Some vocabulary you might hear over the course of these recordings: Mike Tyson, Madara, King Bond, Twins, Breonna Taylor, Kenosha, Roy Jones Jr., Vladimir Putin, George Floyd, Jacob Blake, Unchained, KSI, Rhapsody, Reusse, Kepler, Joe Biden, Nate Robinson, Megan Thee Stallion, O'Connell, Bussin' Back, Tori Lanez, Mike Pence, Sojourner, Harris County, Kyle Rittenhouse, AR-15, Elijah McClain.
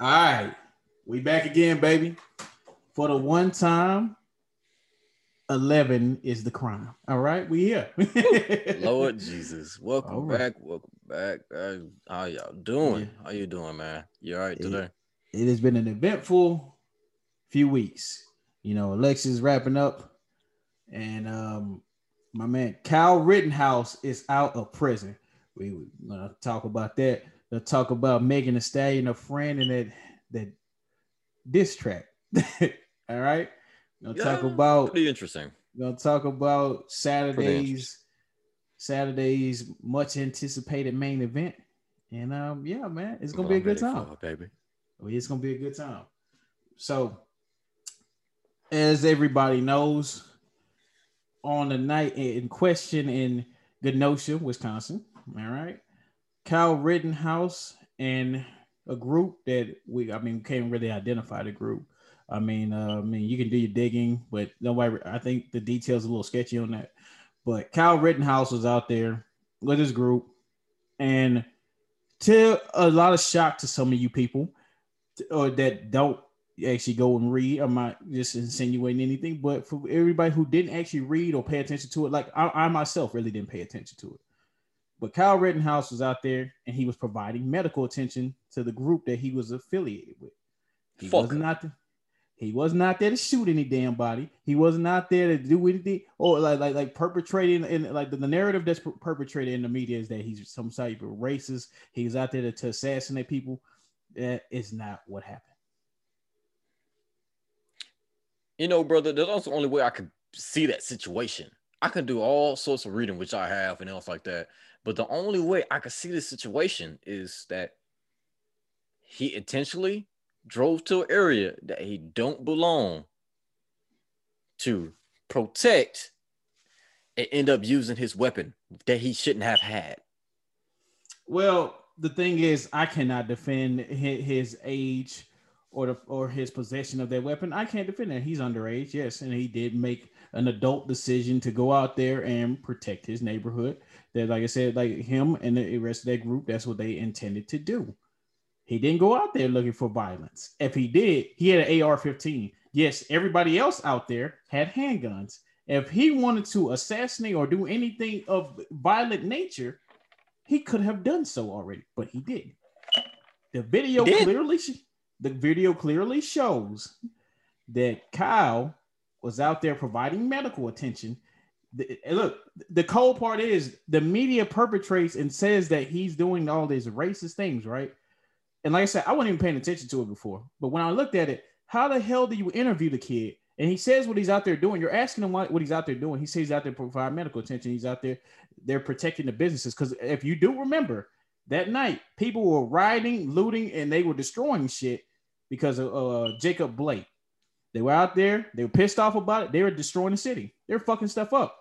All right, we back again, baby. For the one time, 11 is the crime. All right, we here. Lord Jesus, welcome back, welcome back. How y'all doing? Yeah. How you doing, man? You all right today? It has been an eventful few weeks. You know, elections wrapping up, and my man Kyle Rittenhouse is out of prison. We're gonna talk about that. They'll talk about Megan Thee Stallion, a friend, and that diss track. All right. Talk about pretty interesting. We'll talk about Saturday's much anticipated main event. And yeah, man, it's gonna be a good time. It's gonna be a good time. So as everybody knows, on the night in question in Kenosha, Wisconsin, all right, Kyle Rittenhouse and a group that we can't really identify the group. You can do your digging, but nobody, I think the details are a little sketchy on that. But Kyle Rittenhouse was out there with his group, and to a lot of shock to some of you people or that don't actually go and read, I'm not just insinuating anything, but for everybody who didn't actually read or pay attention to it, like I myself really didn't pay attention to it. But Kyle Rittenhouse was out there, and he was providing medical attention to the group that he was affiliated with. He wasn't out there to shoot any damn body. He wasn't out there to do anything or like perpetrating. And like the narrative that's perpetrated in the media is that he's some type of racist. He's out there to assassinate people. That is not what happened. You know, brother, that's the only way I could see that situation. I can do all sorts of reading, which I have and else like that. But the only way I could see this situation is that he intentionally drove to an area that he don't belong to protect and end up using his weapon that he shouldn't have had. Well, the thing is, I cannot defend his age or his possession of that weapon. I can't defend that. He's underage, yes, and he did make an adult decision to go out there and protect his neighborhood. That, like I said, like him and the rest of that group, that's what they intended to do. He didn't go out there looking for violence. If he did, he had an AR-15. Yes, everybody else out there had handguns. If he wanted to assassinate or do anything of violent nature, he could have done so already, but he didn't. The video clearly shows that Kyle was out there providing medical attention. Look, the cold part is the media perpetrates and says that he's doing all these racist things, right? And like I said, I wasn't even paying attention to it before. But when I looked at it, how the hell do you interview the kid? And he says what he's out there doing. You're asking him what he's out there doing. He says he's out there providing medical attention. He's out there, they're protecting the businesses. Because if you do remember, that night, people were rioting, looting, and they were destroying shit because of Jacob Blake. They were out there. They were pissed off about it. They were destroying the city. They were fucking stuff up.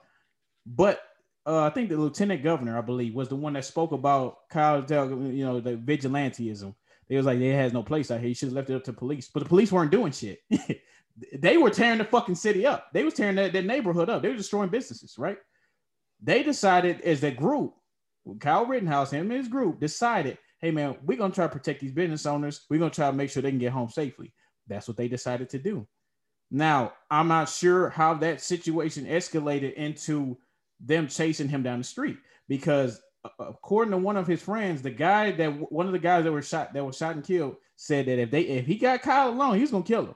But I think the lieutenant governor, I believe, was the one that spoke about Kyle, you know, the vigilantism. They was like, it has no place out here. You should have left it up to police. But the police weren't doing shit. They were tearing the fucking city up. They was tearing that neighborhood up. They were destroying businesses, right? They decided as a group, Kyle Rittenhouse, him and his group decided, hey, man, we're going to try to protect these business owners. We're going to try to make sure they can get home safely. That's what they decided to do. Now, I'm not sure how that situation escalated into them chasing him down the street, because according to one of his friends, one of the guys that was shot and killed said that if he got Kyle alone, he was going to kill him.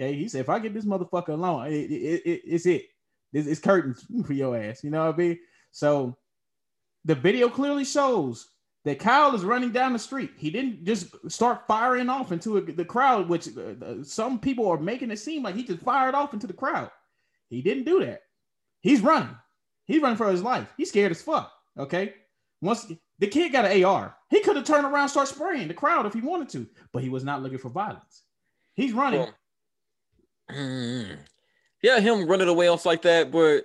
Okay. He said, if I get this motherfucker alone, it's curtains for your ass. You know what I mean? So the video clearly shows that Kyle is running down the street. He didn't just start firing off into the crowd, which some people are making it seem like he just fired off into the crowd. He didn't do that. He's running. He's running for his life. He's scared as fuck, okay? Once the kid got an AR. He could have turned around and started spraying the crowd if he wanted to, but he was not looking for violence. He's running. Well, yeah, him running away off like that, but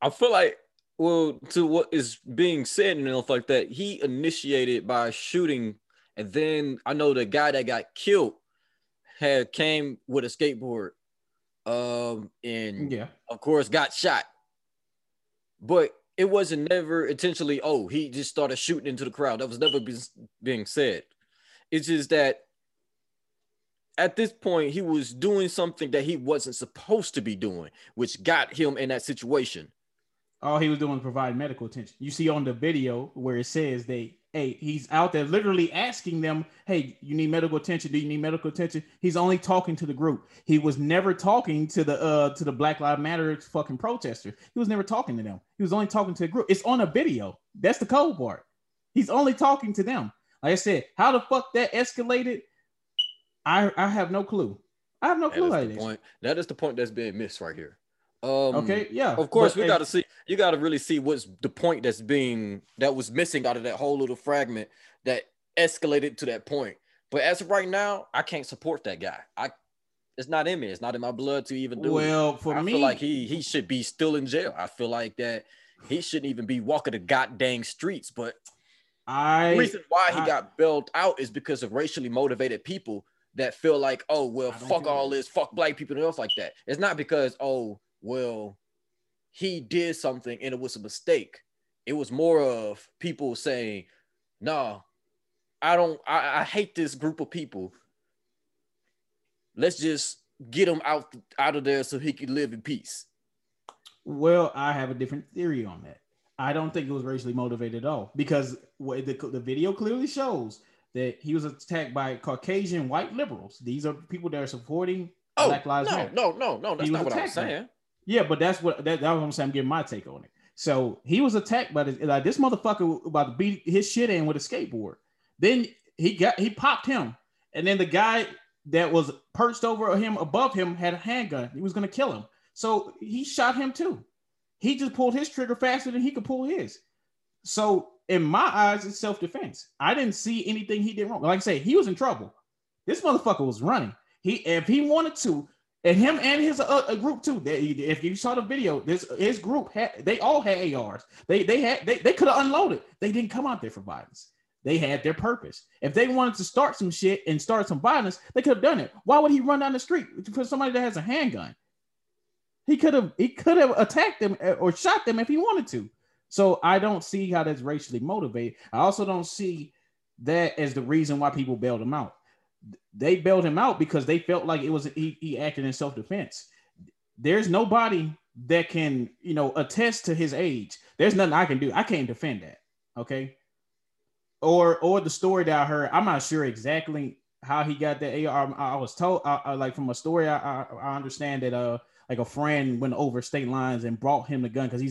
I feel like, well, to what is being said and stuff like that, he initiated by shooting, and then I know the guy that got killed came with a skateboard, and yeah, of course got shot. But it wasn't never intentionally. Oh, he just started shooting into the crowd. That was never being said. It's just that at this point, he was doing something that he wasn't supposed to be doing, which got him in that situation. All he was doing was provide medical attention. You see on the video where it says he's out there literally asking them, hey, you need medical attention? Do you need medical attention? He's only talking to the group. He was never talking to the Black Lives Matter fucking protesters. He was never talking to them. He was only talking to the group. It's on a video. That's the cold part. He's only talking to them. Like I said, how the fuck that escalated, I have no clue. I have no clue. That is the point that's being missed right here. Okay, yeah. Of course, we got to see. You got to really see what's the point that was missing out of that whole little fragment that escalated to that point. But as of right now, I can't support that guy. It's not in me. It's not in my blood to even do it. Well, for me, I feel like he should be still in jail. I feel like that he shouldn't even be walking the goddamn streets. But the reason why he got bailed out is because of racially motivated people that feel like, oh, well, fuck all this, fuck black people and else like that. It's not because, oh, well, he did something and it was a mistake. It was more of people saying, nah, I hate this group of people. Let's just get him out of there so he can live in peace. Well, I have a different theory on that. I don't think it was racially motivated at all, because the video clearly shows that he was attacked by Caucasian white liberals. These are people that are supporting Black Lives Matter. No, that's not what I was saying. Yeah, but that's what I'm saying. I'm getting my take on it. So he was attacked by this motherfucker about to beat his shit in with a skateboard. Then he popped him, and then the guy that was perched over him above him had a handgun. He was gonna kill him, so he shot him too. He just pulled his trigger faster than he could pull his. So in my eyes, it's self-defense. I didn't see anything he did wrong. Like I say, he was in trouble. This motherfucker was running. If he wanted to, and him and his group too. If you saw the video, his group they all had ARs. They could have unloaded. They didn't come out there for violence. They had their purpose. If they wanted to start some shit and start some violence, they could have done it. Why would he run down the street for somebody that has a handgun? He could have attacked them or shot them if he wanted to. So I don't see how that's racially motivated. I also don't see that as the reason why people bailed him out. They bailed him out because they felt like it was he acted in self-defense. There's nobody that can, attest to his age. There's nothing I can do. I can't defend that. Okay. Or the story that I heard, I'm not sure exactly how he got that AR. I was told, like from a story, I understand that like a friend went over state lines and brought him the gun because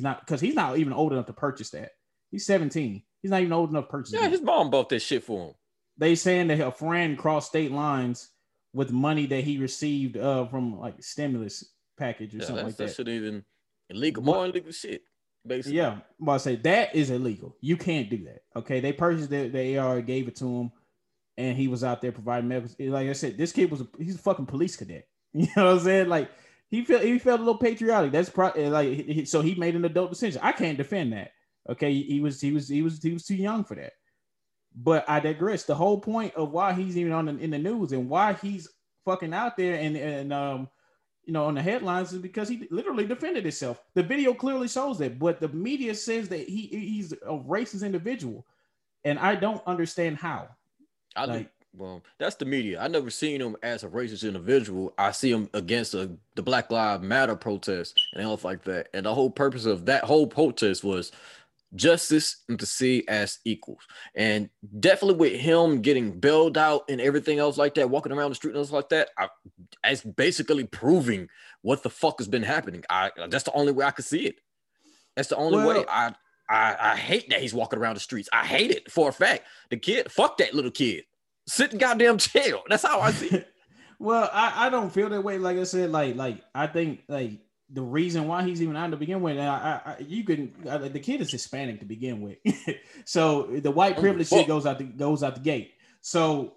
he's not even old enough to purchase that. He's 17. He's not even old enough to purchase it. Yeah, his mom bought that shit for him. They saying that a friend crossed state lines with money that he received from like stimulus package or something like that. That should even illegal, more illegal shit. Basically, yeah. But I say that is illegal. You can't do that. Okay, they purchased the AR, gave it to him, and he was out there providing medical. Like I said, this kid he's a fucking police cadet. You know what I'm saying? Like he felt a little patriotic. That's probably so he made an adult decision. I can't defend that. Okay, he was too young for that. But I digress. The whole point of why he's even in the news and why he's fucking out there and on the headlines is because he literally defended himself. The video clearly shows that, but the media says that he's a racist individual, and I don't understand how. Well, that's the media. I never seen him as a racist individual. I see him against the Black Lives Matter protest and stuff like that. And the whole purpose of that whole protest was justice and to see as equals, and definitely with him getting bailed out and everything else like that, walking around the street and else like that, it's basically proving what the fuck has been happening. That's the only way I could see it. That's the only way. I hate that he's walking around the streets. I hate it for a fact. The kid, fuck that little kid, sit in goddamn jail. That's how I see it. Well, I don't feel that way. Like I said, like I think like the reason why he's even out to begin with, the kid is Hispanic to begin with, so the white privilege shit goes out the gate. So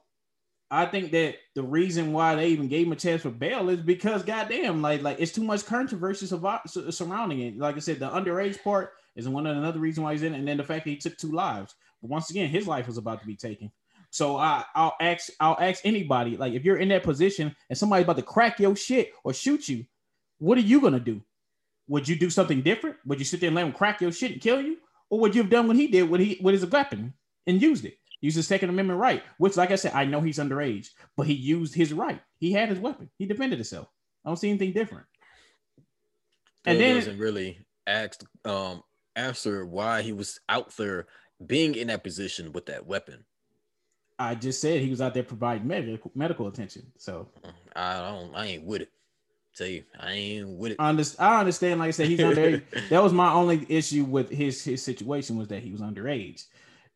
I think that the reason why they even gave him a chance for bail is because, goddamn, like it's too much controversy surrounding it. Like I said, the underage part is another reason why he's in it, and then the fact that he took two lives. But once again, his life was about to be taken. So I'll ask anybody, like if you're in that position and somebody's about to crack your shit or shoot you, what are you going to do? Would you do something different? Would you sit there and let him crack your shit and kill you? Or would you have done what he did with his weapon and used it? used his Second Amendment right, which, like I said, I know he's underage, but he used his right. He had his weapon. He defended himself. I don't see anything different. And then doesn't really asked answer why he was out there being in that position with that weapon. I just said he was out there providing medical attention. So I ain't with it. Tell you, I ain't with it. I understand. Like I said, he's underage. That was my only issue with his situation, was that he was underage.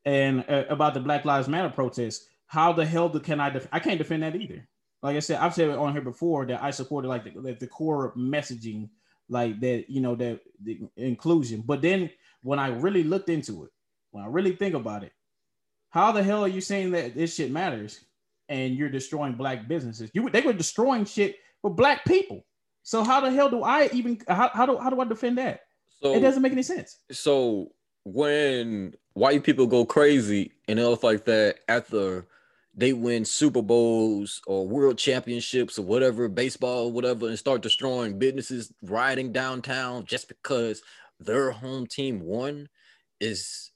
And about the Black Lives Matter protest, how the hell can I can't defend that either. Like I said, I've said it on here before that I supported like the core messaging, like that, you know, that the inclusion. But then when I really looked into it, when I really think about it, how the hell are you saying that this shit matters and you're destroying Black businesses? They were destroying shit for Black people. So how the hell do I even, how do I defend that? So it doesn't make any sense. So when white people go crazy and stuff like that after they win Super Bowls or World Championships or whatever, baseball or whatever, and start destroying businesses, rioting downtown just because their home team won, is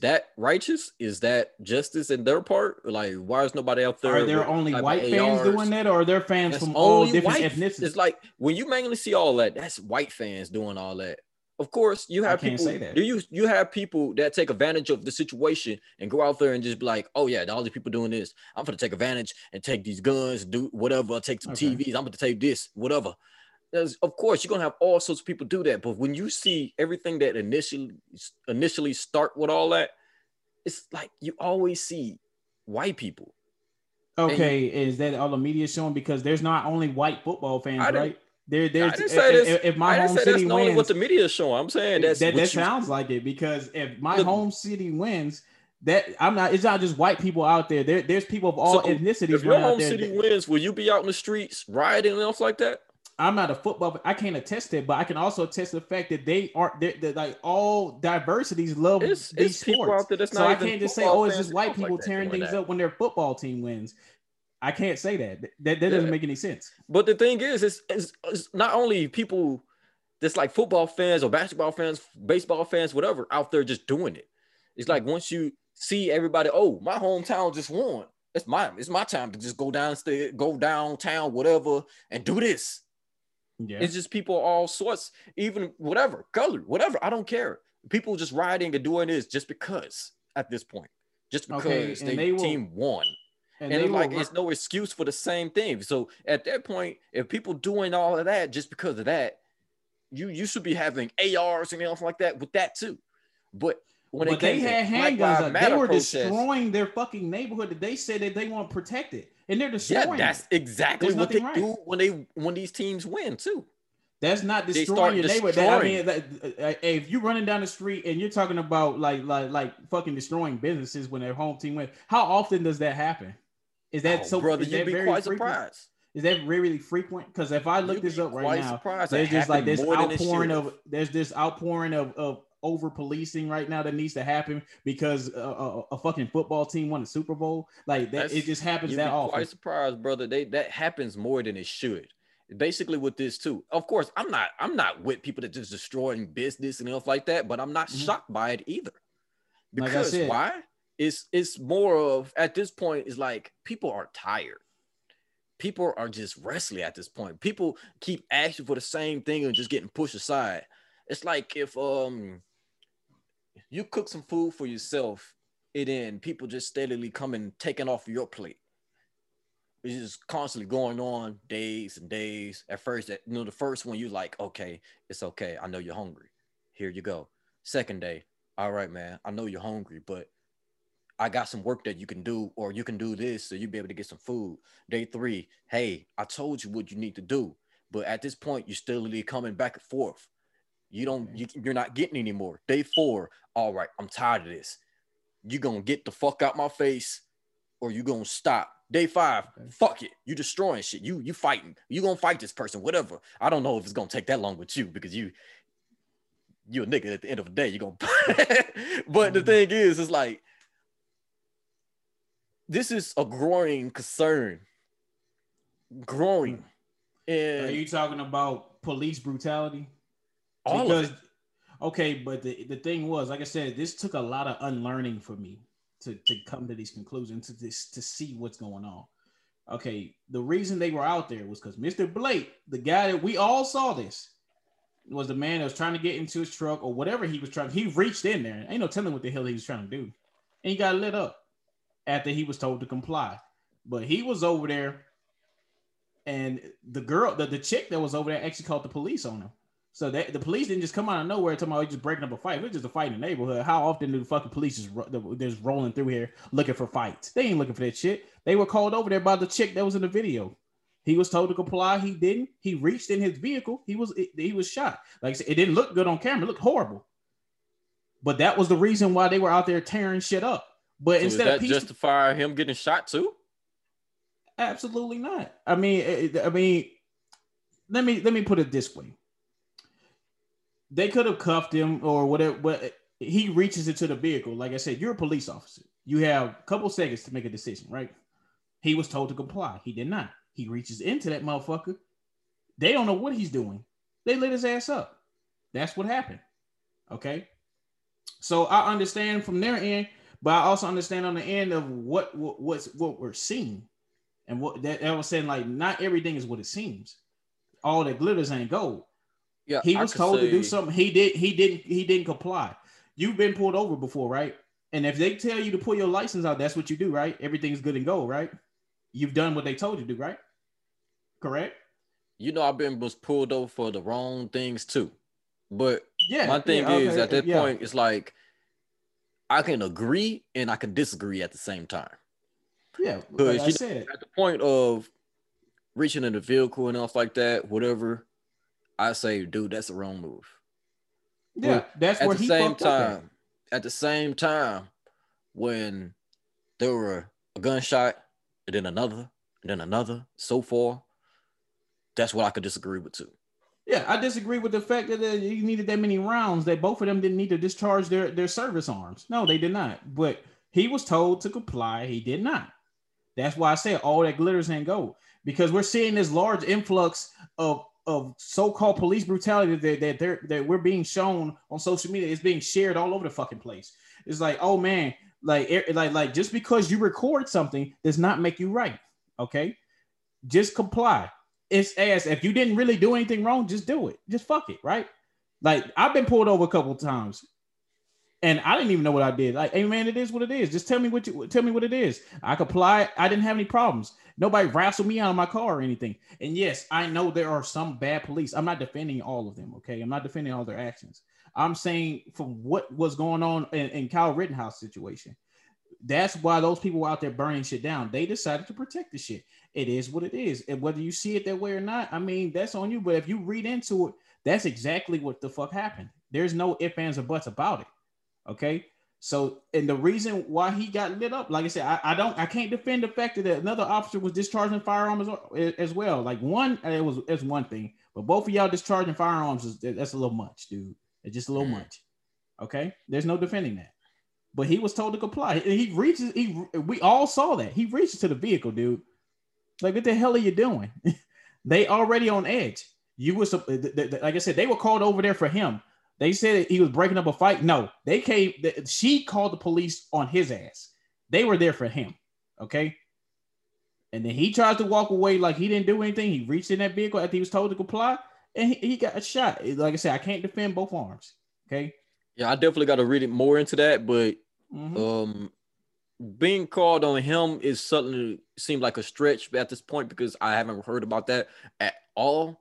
that righteous? Is that justice in their part? Like, why is nobody out there? Are there only white fans doing that, or are there fans that's from all different ethnicities? It's like, when you mainly see all that, that's white fans doing all that. Of course, you have people. You have people that take advantage of the situation and go out there and just be like, "Oh yeah, all these people doing this. I'm gonna take advantage and take these guns, do whatever. I'll take some TVs. I'm gonna take this, whatever." Of course, you're gonna have all sorts of people do that. But when you see everything that initially start with all that, it's like you always see white people. Okay, is that all the media showing? Because there's not only white football fans, right? If my home city wins, not what the media is showing. I'm saying that sounds like it, because if my home city wins, that it's not just white people out there. There's people of all ethnicities. If your home city wins, will you be out in the streets rioting and else like that? I'm not a football. I can't attest it, but I can also attest the fact that they are like all diversities love these sports. So I can't just say, oh, it's just white people tearing things up when their football team wins. I can't say that. That doesn't make any sense. But the thing is, it's not only people that's like football fans or basketball fans, baseball fans, whatever, out there just doing it. It's like once you see everybody, oh, my hometown just won. It's my time to just go downtown, whatever, and do this. Yeah. It's just people all sorts, even whatever, color, whatever. I don't care. People just rioting and doing this just because at this point. Just because their team won. And it's like, it's no excuse for the same thing. So at that point, if people doing all of that just because of that, you should be having ARs and stuff like that with that too. But when they had handguns, they were destroying their fucking neighborhood that they said that they want to protect it, and they're destroying. Yeah, that's exactly what they do when these teams win too. That's not destroying your neighborhood. I mean, if you're running down the street and you're talking about like fucking destroying businesses when their home team wins, how often does that happen? Is that brother? You'd be quite surprised. Is that really frequent? Because if I look this up right now, there's just like this outpouring of over policing right now that needs to happen because a fucking football team won a Super Bowl. Like that, it just happens that often. Quite surprised, brother. That happens more than it should. Basically, with this too. Of course, I'm not with people that just destroying business and stuff like that, but I'm not shocked by it either. Because like I said, why? It's more of, at this point, is like people are tired. People are just restless at this point. People keep asking for the same thing and just getting pushed aside. It's like if you cook some food for yourself, and then people just steadily come and taking off your plate. It's just constantly going on days and days. At first, the first one you like, okay, it's okay. I know you're hungry. Here you go. Second day, all right, man. I know you're hungry, but I got some work that you can do, or you can do this, so you'll be able to get some food. Day three, hey, I told you what you need to do, but at this point, you're still coming back and forth. You're not getting anymore. Day four, all right, I'm tired of this. You're gonna get the fuck out my face, or you're gonna stop. Day five, fuck it, you destroying shit. You fighting. You gonna fight this person, whatever. I don't know if it's gonna take that long with you because you're a nigga at the end of the day. You're gonna. But the thing is, it's like, this is a growing concern. Growing. And are you talking about police brutality? All of it. Okay, but the thing was, like I said, this took a lot of unlearning for me to come to these conclusions, to see what's going on. Okay, the reason they were out there was because Mr. Blake, the guy that we all saw this, was the man that was trying to get into his truck or whatever he was trying. He reached in there. Ain't no telling what the hell he was trying to do. And he got lit up after he was told to comply. But he was over there, and the girl, the chick that was over there actually called the police on him. So that the police didn't just come out of nowhere talking about just breaking up a fight. It was just a fight in the neighborhood. How often do the fucking police just rolling through here looking for fights? They ain't looking for that shit. They were called over there by the chick that was in the video. He was told to comply. He didn't. He reached in his vehicle. He was shot. Like I said, it didn't look good on camera. It looked horrible. But that was the reason why they were out there tearing shit up. But so instead of justify him getting shot too? Absolutely not. I mean, let me put it this way. They could have cuffed him or whatever. But he reaches into the vehicle. Like I said, you're a police officer. You have a couple seconds to make a decision, right? He was told to comply. He did not. He reaches into that motherfucker. They don't know what he's doing. They lit his ass up. That's what happened. Okay. So I understand from their end, but I also understand on the end of what we're seeing. And what that I was saying, like, not everything is what it seems. All that glitters ain't gold. Yeah, he was told to do something. He didn't comply. You've been pulled over before, right? And if they tell you to pull your license out, that's what you do, right? Everything's good and gold, right? You've done what they told you to do, right? Correct? You know, I've been pulled over for the wrong things too. But yeah, my thing is okay, at that point, it's like I can agree and I can disagree at the same time. Yeah, because like at the point of reaching in the vehicle and stuff like that, whatever. I say, dude, that's the wrong move. Yeah, but that's where he fucked up. At the same time, when there were a gunshot, and then another, and then another, so far, that's what I could disagree with too. Yeah, I disagree with the fact that you needed that many rounds, that both of them didn't need to discharge their service arms. No, they did not. But he was told to comply. He did not. That's why I said all that glitters ain't gold. Because we're seeing this large influx of so-called police brutality that we're being shown on social media. It's being shared all over the fucking place. It's like, oh man, like just because you record something does not make you right. Okay, just comply. It's as if you didn't really do anything wrong. Just do it. Just fuck it, right? Like, I've been pulled over a couple of times, and I didn't even know what I did. Like, hey man, it is what it is. Just tell me what it is. I complied. I didn't have any problems. Nobody wrestled me out of my car or anything. And yes, I know there are some bad police. I'm not defending all of them, okay? I'm not defending all their actions. I'm saying from what was going on in Kyle Rittenhouse situation, that's why those people were out there burning shit down. They decided to protect the shit. It is what it is. And whether you see it that way or not, I mean, that's on you. But if you read into it, that's exactly what the fuck happened. There's no ifs, ands, or buts about it, okay? So, and the reason why he got lit up, like I said, I can't defend the fact that another officer was discharging firearms as well. Like, it's one thing, but both of y'all discharging firearms, that's a little much, dude. It's just a little much. Okay. There's no defending that, but he was told to comply. We all saw that he reaches to the vehicle, dude. Like, what the hell are you doing? They already on edge. Like I said, they were called over there for him. They said he was breaking up a fight. No, they came. She called the police on his ass. They were there for him. Okay. And then he tries to walk away like he didn't do anything. He reached in that vehicle after he was told to comply, and he got shot. Like I said, I can't defend both arms. Okay. Yeah, I definitely got to read it more into that. But being called on him is something that seemed like a stretch at this point, because I haven't heard about that at all.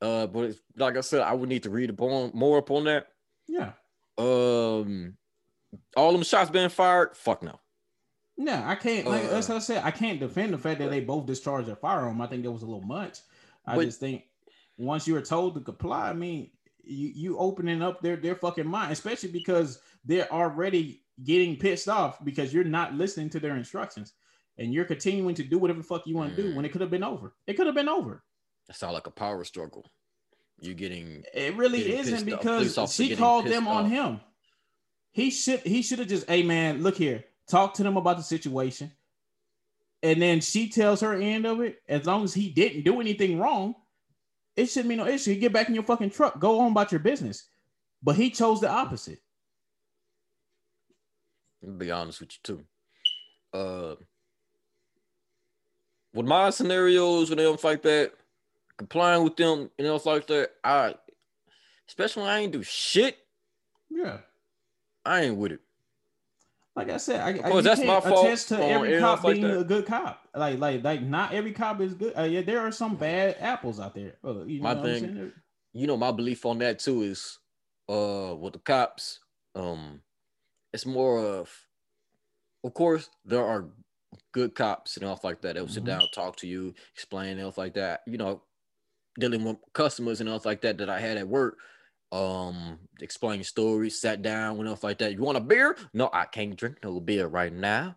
But like I said, I would need to read more up on that. Yeah. All them shots being fired? Fuck no. No, I can't. Like, that's what I said. I can't defend the fact that they both discharged their firearm. I think that was a little much. I just think once you were told to comply, I mean, you opening up their fucking mind, especially because they're already getting pissed off because you're not listening to their instructions and you're continuing to do whatever the fuck you want to do when it could have been over. It could have been over. That sounds like a power struggle. You're getting it really getting isn't because she called them on him. He should have just, hey man, look here, talk to them about the situation. And then she tells her end of it. As long as he didn't do anything wrong, it shouldn't be no issue. You get back in your fucking truck, go on about your business. But he chose the opposite. I'll be honest with you too. with my scenarios and them like that, complying with them and else like that, especially when I ain't do shit. Yeah, I ain't with it. Like I said, I that's my fault. Attest to every cop being a good cop. Like not every cop is good. Yeah, there are some bad apples out there. My belief on that too is, with the cops, it's more of course, there are good cops and stuff like that. They'll sit down, talk to you, explain stuff like that. You know, dealing with customers and stuff like that that I had at work. Explain stories, sat down, went off like that. You want a beer? No, I can't drink no beer right now.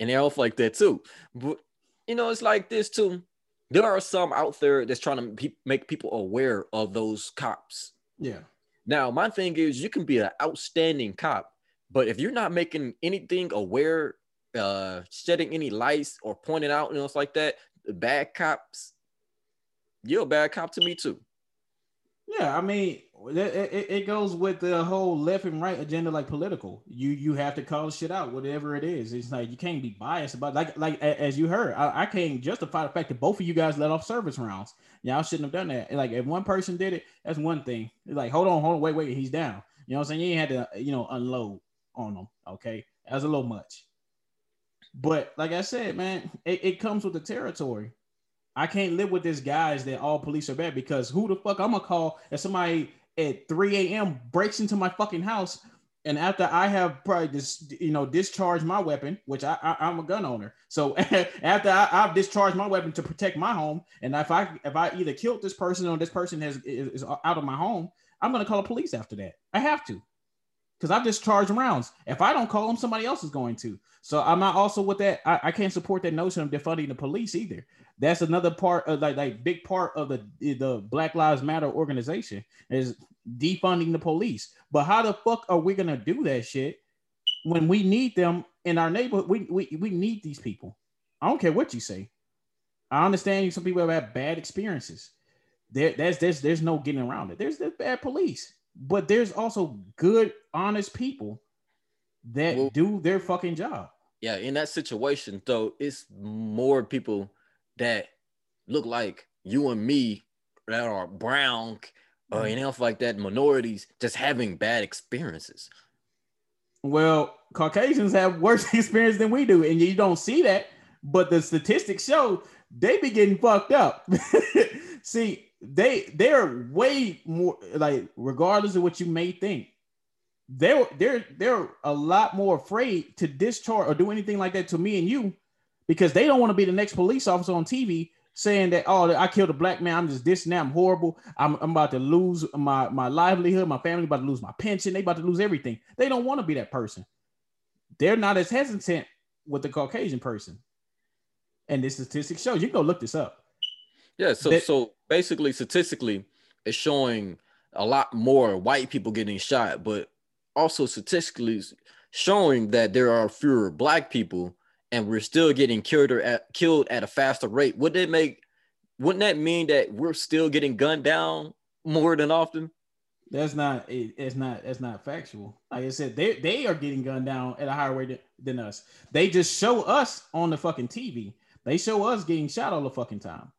And they're off like that too. But, you know, it's like this too. There are some out there that's trying to make people aware of those cops. Yeah. Now, my thing is, you can be an outstanding cop, but if you're not making anything aware, shedding any lights or pointing out, and stuff like that, the bad cops, you're a bad cop to me too. Yeah, I mean, it goes with the whole left and right agenda, like political. You have to call shit out, whatever it is. It's like you can't be biased about it. Like as you heard, I can't justify the fact that both of you guys let off service rounds. Y'all shouldn't have done that. Like if one person did it, that's one thing. It's like hold on, wait, he's down. You know what I'm saying? You ain't had to, unload on them. Okay, that was a little much. But like I said, man, it comes with the territory. I can't live with this guys that all police are bad, because who the fuck I'm gonna call if somebody at 3 a.m. breaks into my fucking house, and after I have probably discharged my weapon, which I'm a gun owner. So after I've discharged my weapon to protect my home, and if I either killed this person or this person is out of my home, I'm gonna call the police after that. I have to, because I've discharged rounds. If I don't call them, somebody else is going to. So I'm not also with that. I can't support that notion of defunding the police either. That's another part of like big part of the Black Lives Matter organization is defunding the police. But how the fuck are we gonna do that shit when we need them in our neighborhood? We need these people. I don't care what you say. I understand some people have had bad experiences. There's no getting around it. There's bad police, but there's also good, honest people that do their fucking job. Yeah, in that situation though, it's more people that look like you and me that are brown and else like that, minorities just having bad experiences. Well, Caucasians have worse experience than we do, and you don't see that, but the statistics show they be getting fucked up. See, they're way more, like, regardless of what you may think, they're a lot more afraid to discharge or do anything like that to me and you, because they don't want to be the next police officer on TV saying that, oh, I killed a black man, I'm just this and that, I'm horrible, I'm about to lose my livelihood, my family about to lose my pension, they about to lose everything. They don't want to be that person. They're not as hesitant with the Caucasian person. And this statistic shows, you can go look this up. Yeah, so basically, statistically, it's showing a lot more white people getting shot, but also statistically showing that there are fewer black people, and we're still getting killed at a faster rate. Wouldn't that mean that we're still getting gunned down more than often? That's not factual. Like I said, they are getting gunned down at a higher rate than us. They just show us on the fucking TV. They show us getting shot all the fucking time.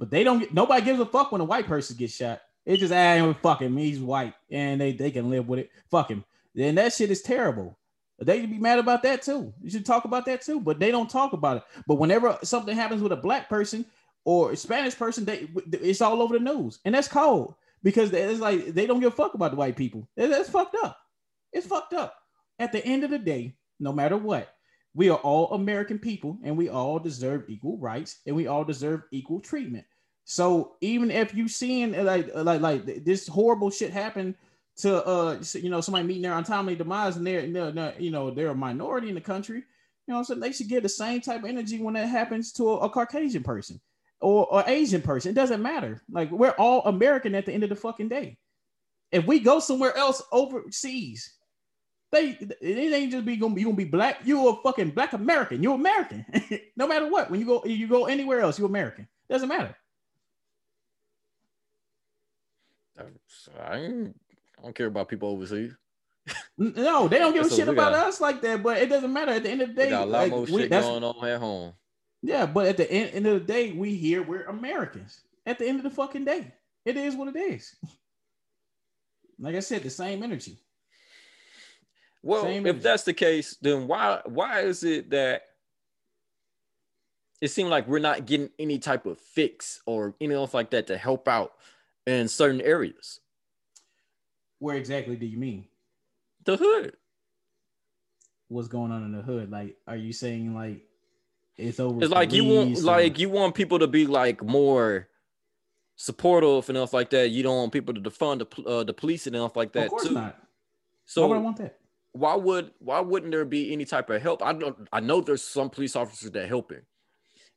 But they don't. Nobody gives a fuck when a white person gets shot. It's just, fuck him, he's white, and they can live with it. Fuck him. Then that shit is terrible. They should be mad about that too. You should talk about that too, but they don't talk about it. But whenever something happens with a black person or a Spanish person, it's all over the news, and that's cold, because it's like they don't give a fuck about the white people. That's fucked up. It's fucked up. At the end of the day, no matter what, we are all American people, and we all deserve equal rights, and we all deserve equal treatment. So even if you seeing like this horrible shit happen to somebody meeting their untimely demise, and they're a minority in the country, what I'm saying, they should give the same type of energy when that happens to a Caucasian person or Asian person. It doesn't matter. Like, we're all American at the end of the fucking day. If we go somewhere else overseas, it ain't just you gonna be black. You're a fucking black American. You're American, no matter what. When you go anywhere else, you're American. Doesn't matter. I don't care about people overseas. No, they don't give a shit about us like that, but it doesn't matter. At the end of the day, we got a lot more shit going on at home. Yeah, but at the end of the day, we're Americans. At the end of the fucking day, it is what it is. Like I said, the same energy. Well, if that's the case, then why is it that it seems like we're not getting any type of fix or anything like that to help out in certain areas? Where exactly do you mean? The hood. What's going on in the hood? Like, are you saying like it's over? It's like you want people to be like more supportive and stuff like that. You don't want people to defund the police and stuff like that. Of course not. So why would I want that? Why wouldn't there be any type of help? I know there's some police officers that help it,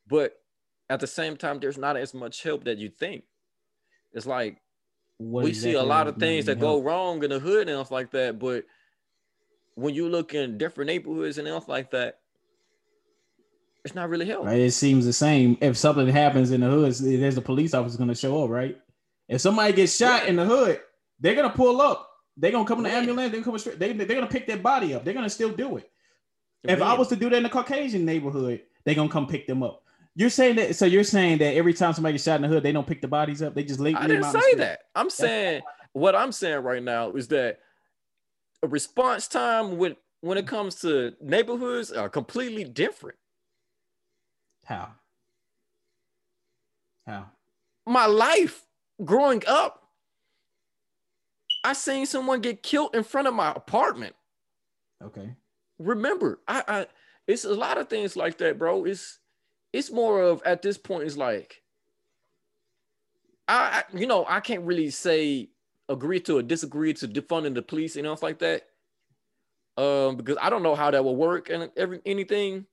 but at the same time, there's not as much help that you think. It's like we see a lot of things that go wrong in the hood and stuff like that, but when you look in different neighborhoods and stuff like that, it's not really help. Right, it seems the same. If something happens in the hood, there's a police officer going to show up, right? If somebody gets shot in the hood, they're going to pull up. They're going to come in the ambulance. They're going to they're going to pick that body up. They're going to still do it. If I was to do that in the Caucasian neighborhood, they're going to come pick them up. You're saying that every time somebody gets shot in the hood, they don't pick the bodies up. They just leave them. I didn't say that. What I'm saying right now is that a response time when it comes to neighborhoods are completely different. How? My life growing up, I seen someone get killed in front of my apartment. Okay. Remember, I it's a lot of things like that, bro. It's more of, at this point, it's like, I can't really say agree to or disagree to defunding the police and stuff like that, because I don't know how that will work and anything.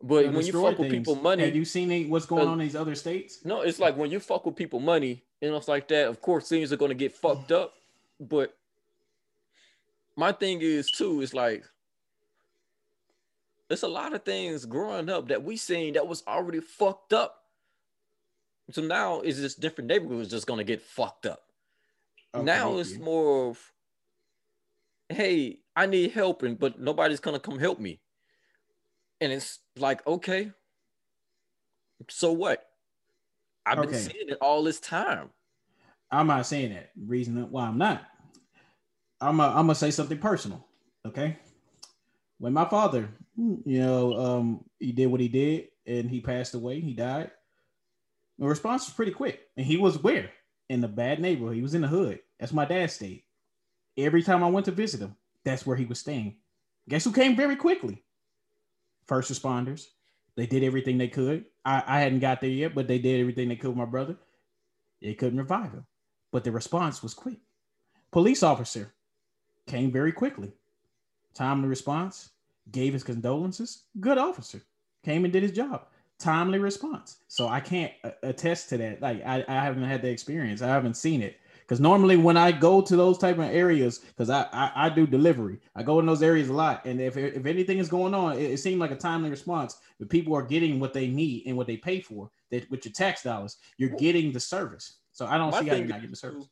But when you fuck with people money, have you seen what's going on in these other states? No, it's like when you fuck with people money and stuff like that. Of course, things are going to get fucked up. But my thing is too, it's like, there's a lot of things growing up that we seen that was already fucked up. So now it's just different neighborhoods just going to get fucked up. Okay, now it's more of, hey, I need help, but nobody's going to come help me. And it's like, okay, so what? I've been seeing it all this time. I'm not saying that. Reason why I'm not. I'm going to say something personal, okay? When my father, he did what he did and he passed away, he died. The response was pretty quick. And he was where? In the bad neighborhood. He was in the hood. That's my dad stayed. Every time I went to visit him, that's where he was staying. Guess who came very quickly? First responders. They did everything they could. I hadn't got there yet, but they did everything they could with my brother. They couldn't revive him. But the response was quick. Police officer came very quickly. Timely response, gave his condolences. Good officer, came and did his job. Timely response. So I can't attest to that. Like I haven't had the experience. I haven't seen it. Because normally when I go to those type of areas, because I do delivery, I go in those areas a lot. And if anything is going on, it seems like a timely response. The people are getting what they need and what they pay for that with your tax dollars. You're getting the service. So I don't see how you're not getting the service.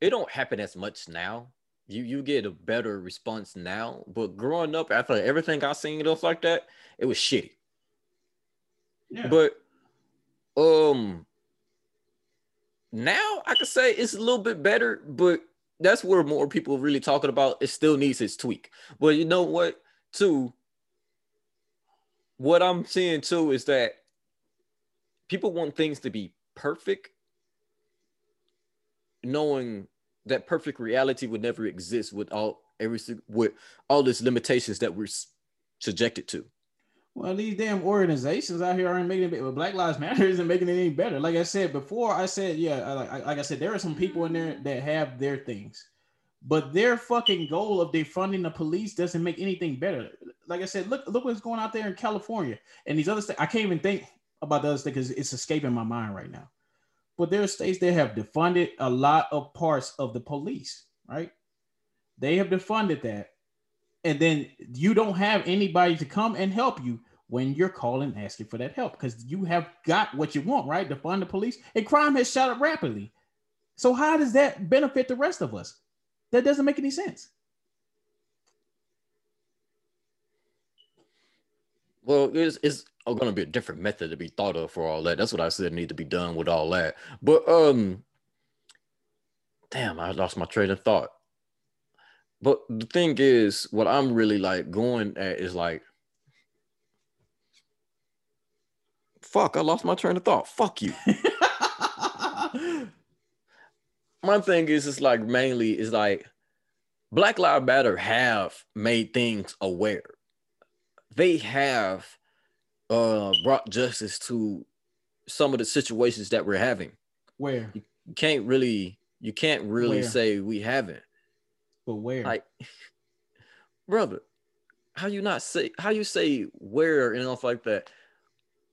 It don't happen as much now. You get a better response now, but growing up, after everything I seen and stuff like that, it was shitty. Yeah. But now I could say it's a little bit better, but that's where more people really talking about. It still needs its tweak. But you know what? Too, what I'm seeing too is that people want things to be perfect, knowing that perfect reality would never exist with all these limitations that we're subjected to. Well, these damn organizations out here aren't making it. Black Lives Matter isn't making it any better. Like I said before, like I said, there are some people in there that have their things, but their fucking goal of defunding the police doesn't make anything better. Like I said, look what's going out there in California and these other states. I can't even think about the other states because it's escaping my mind right now. But there are states that have defunded a lot of parts of the police, right? They have defunded that. And then you don't have anybody to come and help you when you're calling asking for that help because you have got what you want, right? Defund the police. And crime has shot up rapidly. So how does that benefit the rest of us? That doesn't make any sense. Well, it's going to be a different method to be thought of for all that. That's what I said need to be done with all that. But damn, I lost my train of thought. But the thing is, what I'm really like going at is like, fuck, I lost my train of thought. Fuck you. My thing is, it's like mainly is like Black Lives Matter have made things aware. They have brought justice to some of the situations that we're having. Where? You can't really where? Say we haven't. But where? Like, brother, how you say where and stuff like that?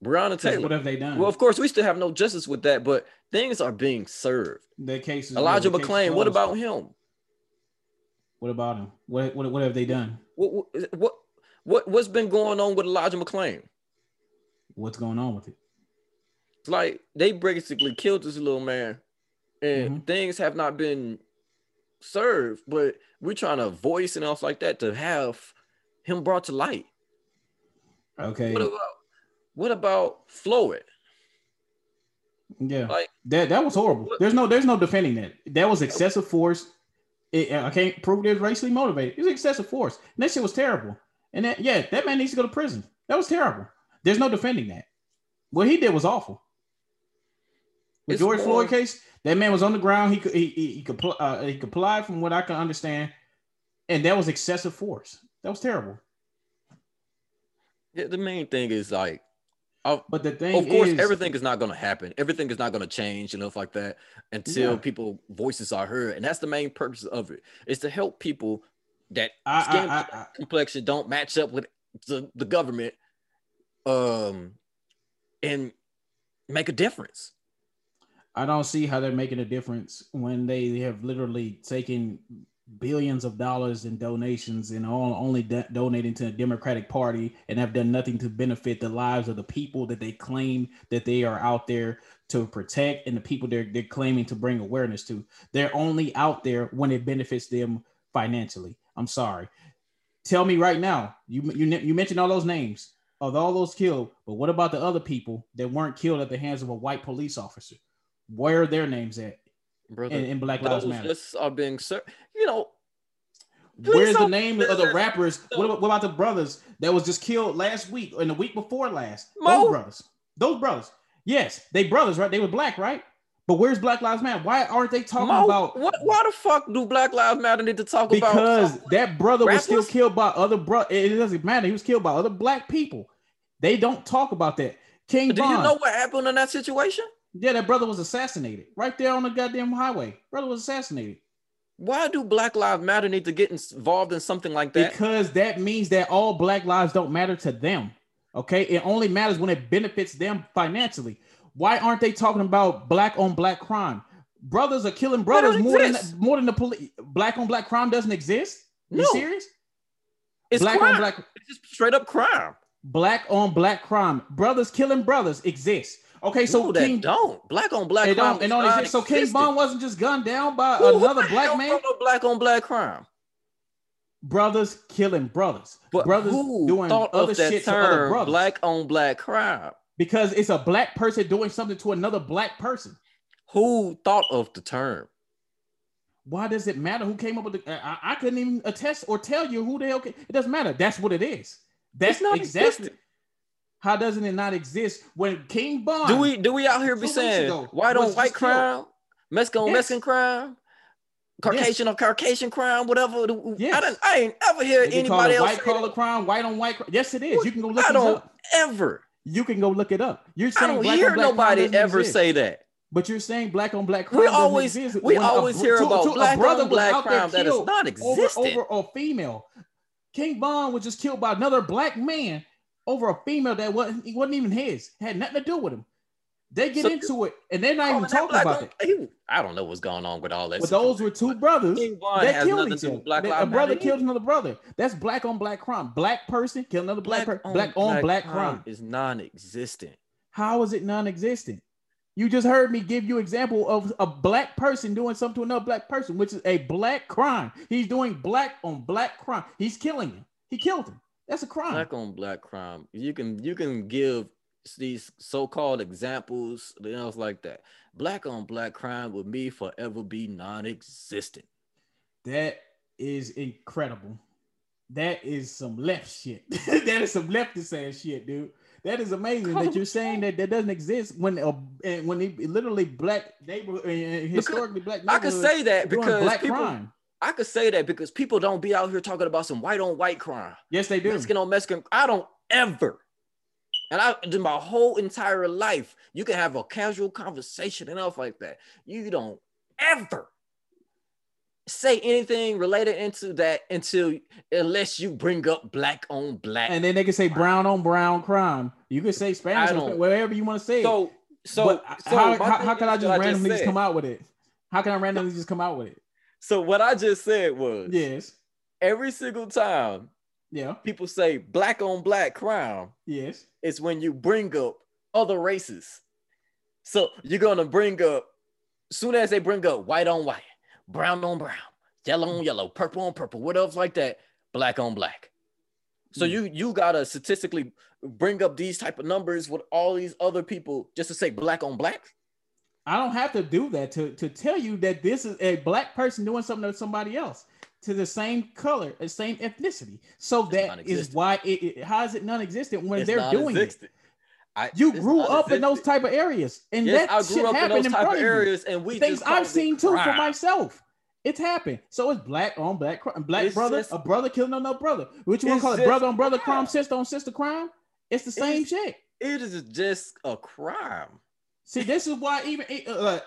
Breonna Taylor. What have they done? Well, of course, we still have no justice with that, but things are being served. The cases. Elijah McClain. What about him? What about him? What have they done? What's been going on with Elijah McClain? What's going on with it? It's like they basically killed this little man, and things have not been served. But we're trying to voice and else like that to have him brought to light. Okay. What about Floyd? Yeah, like, that was horrible. There's no defending that. That was excessive force. I can't prove it was racially motivated. It was excessive force. And that shit was terrible. And that man needs to go to prison. That was terrible. There's no defending that. What he did was awful. The George Floyd case, that man was on the ground. He complied from what I can understand, and that was excessive force. That was terrible. Yeah, the main thing is like, but the thing, of course, is, everything is not going to happen. Everything is not going to change and stuff like that until people voices are heard, and that's the main purpose of it. Is to help people that skin complexion don't match up with the government, and make a difference. I don't see how they're making a difference when they have literally taken billions of dollars in donations and all only donating to the Democratic Party and have done nothing to benefit the lives of the people that they claim that they are out there to protect and the people they're claiming to bring awareness to. They're only out there when it benefits them financially. I'm sorry. Tell me right now, you mentioned all those names of all those killed, but what about the other people that weren't killed at the hands of a white police officer? Where are their names at? Brother, in Black Lives Matter. Those are being served. You know, where's the name of the rappers? What about the brothers that was just killed last week and the week before last? Those brothers. Yes, they brothers, right? They were black, right? But where's Black Lives Matter? Why aren't they talking about? Why the fuck do Black Lives Matter need to talk about? Because that brother rappers? Was still killed by other brothers. It doesn't matter. He was killed by other black people. They don't talk about that. King Bond. Do you know what happened in that situation? Yeah, that brother was assassinated right there on the goddamn highway. Brother was assassinated. Why do Black Lives Matter need to get involved in something like that? Because that means that all black lives don't matter to them. Okay, it only matters when it benefits them financially. Why aren't they talking about black on black crime? Brothers are killing brothers more than the police. Black on black crime doesn't exist. No. You serious? It's black crime. On black. It's just straight up crime. Black on black crime. Brothers killing brothers exists. Okay, so no, King don't black on black crime. Don't so King Bond wasn't just gunned down by another black man. No black on black crime. Brothers killing brothers. But brothers who doing other shit to other brothers. Black on black crime. Because it's a black person doing something to another black person. Who thought of the term? Why does it matter who came up with it? I couldn't even attest or tell you who the hell. It doesn't matter. That's what it is. That's not existing. How doesn't it not exist when King Bond? Do we out here be saying ago, white on white crime, Mexican on Mexican crime, Caucasian on Caucasian crime, whatever? Yes. I ain't ever hear anybody else white collar crime, white on white crime. Yes, it is. What? You can go look. I don't up. Ever. You can go look it up. You're saying I don't black hear on black nobody crime ever exist. Say that. But you're saying black on black crime. We always hear about black on black crime that is not existing over a female. King Bond was just killed by another black man. Over a female that wasn't even his, had nothing to do with him. They get into it and they're not even talking about it. I don't know what's going on with all that. But those were two brothers that killed each other. A brother killed another brother. That's black on black crime. Black person killed another black person. Black on black crime is non-existent. How is it non-existent? You just heard me give you example of a black person doing something to another black person, which is a black crime. He's doing black on black crime. He's killing him. He killed him. That's a crime. Black on black crime. You can give these so-called examples, you know, like that. Black on black crime would me forever be non-existent. That is incredible. That is some left shit. That is some leftist ass shit, dude. That is amazing that you're saying that doesn't exist when they literally black neighborhood, historically black neighborhood. I could say that because people don't be out here talking about some white on white crime. Yes, they do. Mexican on Mexican. I don't ever. And I did my whole entire life. You can have a casual conversation and stuff like that. You don't ever say anything related into that unless you bring up black on black, and then they can say brown on brown crime. You can say Spanish, whatever you want to say. So how can I just randomly just come out with it? How can I randomly just come out with it? So what I just said was yes. Every single time, yeah, people say black on black crime. Yes, it's when you bring up other races. So you're gonna bring up soon as they bring up white on white, brown on brown, yellow on yellow, purple on purple, what else like that, black on black. So you gotta statistically bring up these type of numbers with all these other people just to say black on black. I don't have to do that to tell you that this is a black person doing something to somebody else to the same color, the same ethnicity. So it's that is why how is it non-existent when it's they're doing existed. It? You grew up in those type of areas, and yes, that shit happened in front of areas, and we things I've seen too for myself. It's happened. So it's black on black crime, a brother killing another brother. What you want to call it, brother on brother crime, sister on sister crime? It's the same shit. It is just a crime. See, this is why even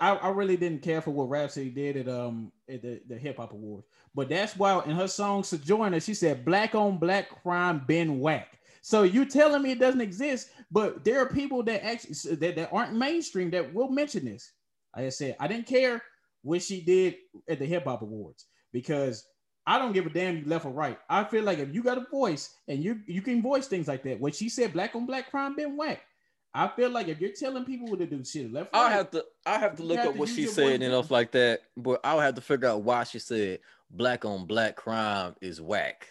I really didn't care for what Rhapsody did at the hip hop awards, but that's why in her song Sojourner she said black on black crime been whack. So you telling me it doesn't exist, but there are people that actually that aren't mainstream that will mention this. Like I said, I didn't care what she did at the hip hop awards because I don't give a damn you left or right. I feel like if you got a voice and you can voice things like that. When she said black on black crime been whack, I feel like if you're telling people what to do shit left or right, I have to look up what she said and stuff like that, but I'll have to figure out why she said black on black crime is whack.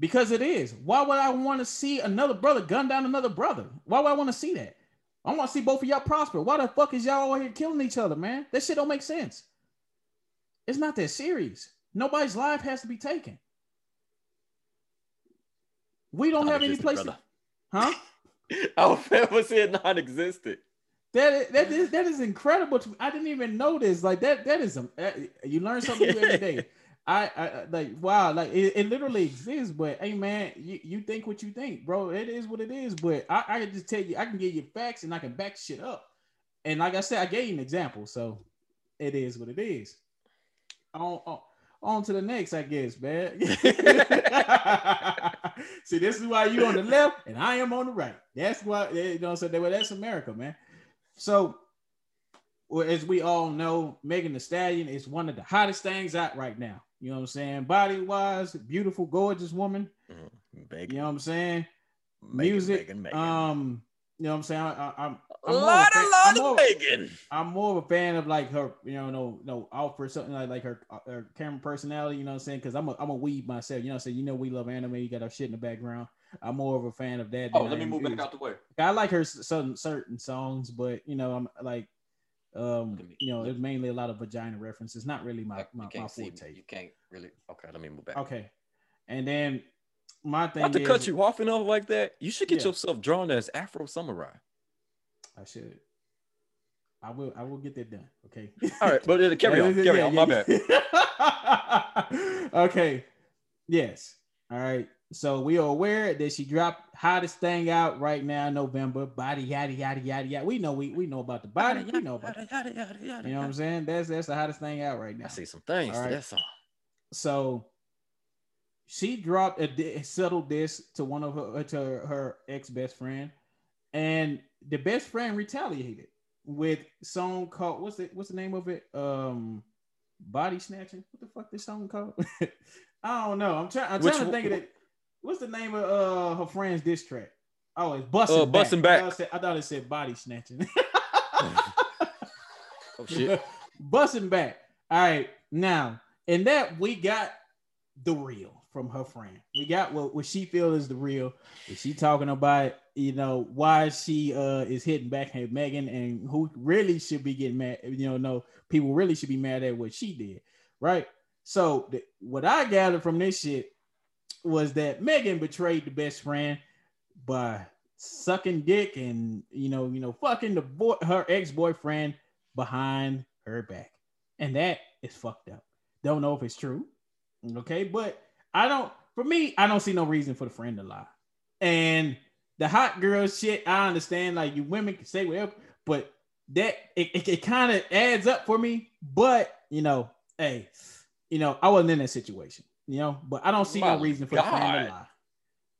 Because it is. Why would I want to see another brother gun down another brother? Why would I want to see that? I want to see both of y'all prosper. Why the fuck is y'all out here killing each other, man? That shit don't make sense. It's not that serious. Nobody's life has to be taken. We don't have any place to... Huh? I was never saying non-existent. That is incredible. I didn't even know this. Like, you learn something new every day. I like wow, like it literally exists, but hey man, you think what you think, bro. It is what it is, but I can just tell you, I can give you facts and I can back shit up. And like I said, I gave you an example, so it is what it is. On to the next, I guess, man. See, this is why you on the left and I am on the right. That's why, you know, so that's America, man. So as we all know, Megan Thee Stallion is one of the hottest things out right now. You know what I'm saying? Body-wise, beautiful, gorgeous woman. Mm-hmm. You know what I'm saying? Music. Megan. You know what I'm saying? I'm more of a fan of like her, you know, no offer something like her camera personality. You know what I'm saying? Because I'm a weeb myself. You know what I'm saying? You know we love anime. You got our shit in the background. I'm more of a fan of that. Oh, let me move back out the way. I like her certain songs, but you know I'm like. You know, it's mainly a lot of vagina references. Not really my forte. You can't really. Okay, let me move back. Okay, and then my thing. Not to cut you off and off like that. You should get yourself drawn as Afro Samurai. I should. I will get that done. Okay. All right, but carry on. My bad. Okay. Yes. All right. So we are aware that she dropped hottest thing out right now in November. Body yada yada yada yada. We know we know about the body. We know about yada. You know what I'm saying? That's the hottest thing out right now. I see some things. All right. That song. So she dropped a subtle diss to one of her ex best friend, and the best friend retaliated with song called what's the name of it? Body snatching. What the fuck this song called? I don't know. I'm trying to think of it. What's the name of her friend's diss track? Oh, it's Bussin' Back. I thought it said Body Snatching. Oh, shit. Bussin' Back. All right. Now, in that, we got the real from her friend. We got what she feels is the real. Is she talking about, you know, why she is hitting back at Megan, and who really should be getting mad? You know, no, people really should be mad at what she did, right? So what I gathered from this shit was that Megan betrayed the best friend by sucking dick and, you know, fucking her ex-boyfriend behind her back. And that is fucked up. Don't know if it's true. Okay, but I don't see no reason for the friend to lie. And the hot girl shit, I understand, like, you women can say whatever, but that it kind of adds up for me. But, you know, hey, you know, I wasn't in that situation, you know, but I don't see no reason for the friend to lie.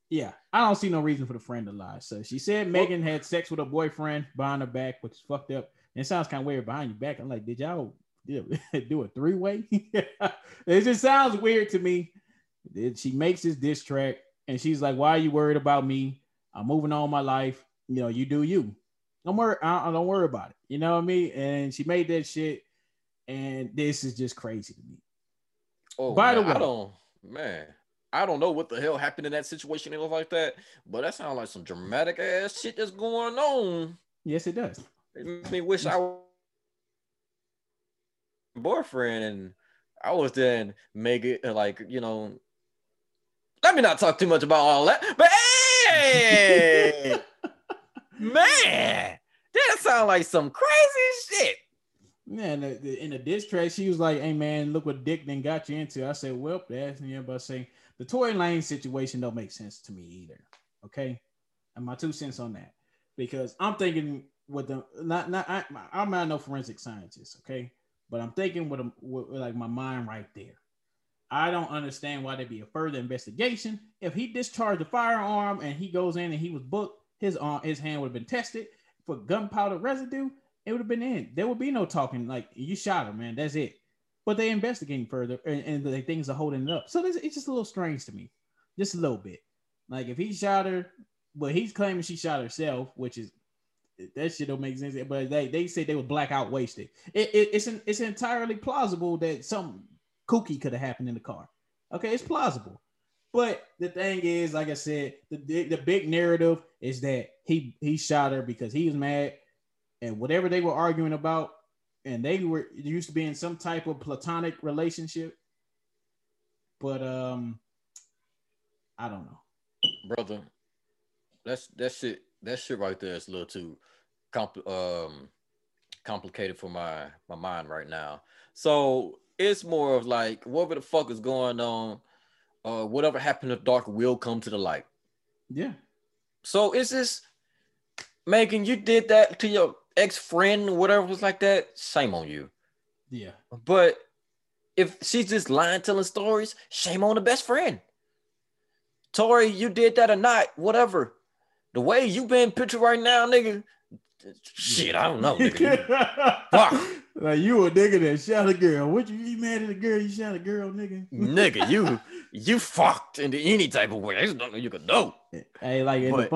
Yeah, I don't see no reason for the friend to lie. So she said Megan had sex with her boyfriend behind her back, which is fucked up. And it sounds kind of weird, behind your back. I'm like, did y'all do a three-way? It just sounds weird to me. She makes this diss track and she's like, why are you worried about me? I'm moving on my life. You know, you do you. Don't worry. I don't worry about it. You know what I mean? And she made that shit. And this is just crazy to me. Oh, by the way, I don't know what the hell happened in that situation. It was like that, but that sounds like some dramatic ass shit that's going on. Yes, it does. It makes me wish I was boyfriend and I was then make it like, you know, let me not talk too much about all that, but hey, man, that sounds like some crazy shit. Man, in the diss track, she was like, hey man, look what dick then got you into. I said, well, that's me about saying the Tori Lanez situation don't make sense to me either. Okay. And my 2 cents on that, because I'm thinking with the I'm not no forensic scientist. Okay. But I'm thinking with like my mind right there. I don't understand why there'd be a further investigation. If he discharged a firearm and he goes in and he was booked, his hand would have been tested for gunpowder residue. It would have been in. There would be no talking. Like, you shot him, man. That's it. But they investigating further, and the things are holding it up. So it's just a little strange to me, just a little bit. Like, if he shot her, but he's claiming she shot herself, which is. That shit don't make sense, but they say they were blackout wasted. It's entirely plausible that some kooky could have happened in the car. Okay, it's plausible, but the thing is, like I said, the big narrative is that he shot her because he was mad, and whatever they were arguing about, and they were used to be in some type of platonic relationship. But I don't know, brother. That's it. That shit right there is a little too complicated for my mind right now. So it's more of like, whatever the fuck is going on, whatever happened to dark will come to the light. Yeah. So it's just, Megan, you did that to your ex-friend, whatever was like that, shame on you. Yeah. But if she's just lying, telling stories, shame on the best friend. Tori, you did that or not, whatever. The way you been pictured right now, nigga, shit, I don't know, nigga. Fuck. Like, you a nigga that shot a girl. What you mad at a girl? You shot a girl, nigga. Nigga, you fucked into any type of way. I just don't know you could know. Hey, like in the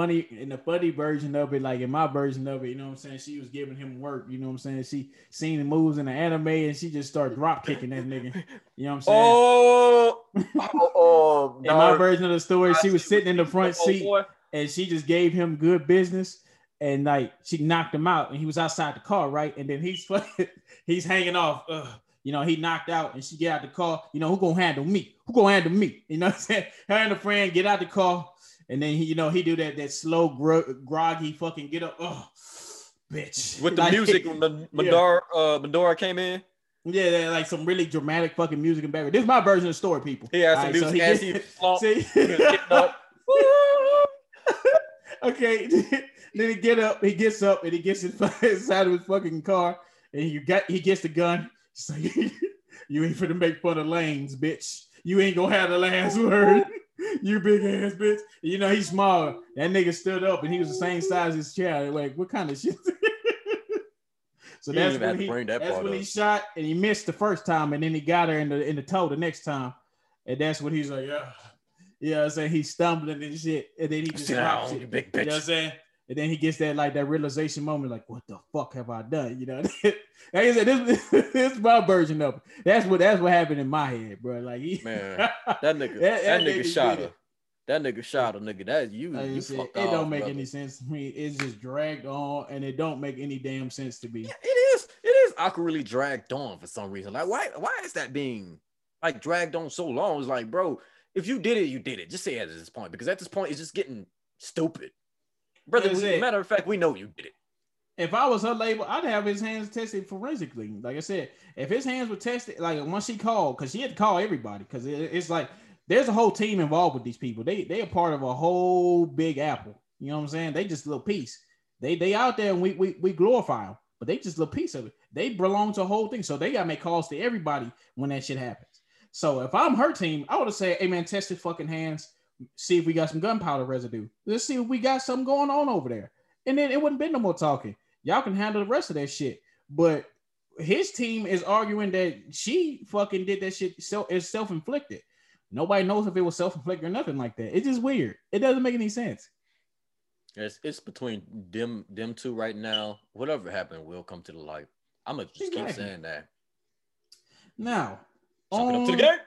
funny version of it, like in my version of it, you know what I'm saying? She was giving him work, you know what I'm saying? She seen the moves in the anime and she just started drop kicking that nigga. You know what I'm saying? Oh. In my version of the story, she was sitting in the front seat. Boy. And she just gave him good business, and like she knocked him out, and he was outside the car, right? And then he's hanging off. You know, he knocked out, and she get out the car. You know, who gonna handle me? Who gonna handle me? You know what I'm saying? Her and the friend get out the car, and then he do that slow groggy fucking get up. Oh, bitch! With the like, music when Madara came in. Yeah, like some really dramatic fucking music in background. This is my version of the story, people. Yeah, some music as he flopped, getting up. Okay, then he gets up, and he gets inside of his fucking car, and he gets the gun. He's like, you ain't finna make fun of Lanes, bitch. You ain't gonna have the last word, you big ass bitch. You know, he's small. That nigga stood up, and he was the same size as his child. Like, what kind of shit? So that's when he shot, and he missed the first time, and then he got her in the toe the next time, and that's when he's like, yeah. You know what I'm saying? He's stumbling and shit. And then he just drops it. You big bitch. You know what I'm saying? And then he gets that, like, that realization moment, like, what the fuck have I done? You know, like I said, this is my version of it. That's what happened in my head, bro. Like, man, that nigga shot her. That nigga shot a nigga. That's you. Like you said, fucked it off, don't make brother. Any sense to me. It's just dragged on, and it don't make any damn sense to me. Yeah, it is. It is awkwardly dragged on for some reason. Like, why is that being like dragged on so long? It's like, bro, if you did it, you did it. Just say it at this point, because at this point, it's just getting stupid, brother. Matter of fact, we know you did it. If I was her label, I'd have his hands tested forensically. Like I said, if his hands were tested, like once she called, because she had to call everybody, because it's like. There's a whole team involved with these people. They are part of a whole big apple. You know what I'm saying? They just a little piece. They out there and we glorify them, but they just a little piece of it. They belong to a whole thing. So they got to make calls to everybody when that shit happens. So if I'm her team, I would have said, hey, man, test his fucking hands. See if we got some gunpowder residue. Let's see if we got something going on over there. And then it wouldn't been no more talking. Y'all can handle the rest of that shit. But his team is arguing that she fucking did that shit. So it's self-inflicted. Nobody knows if it was self-inflicted or nothing like that. It's just weird. It doesn't make any sense. It's between them two right now. Whatever happened will come to the light. I'm going to just keep saying that. Now. Chuck it up to the game?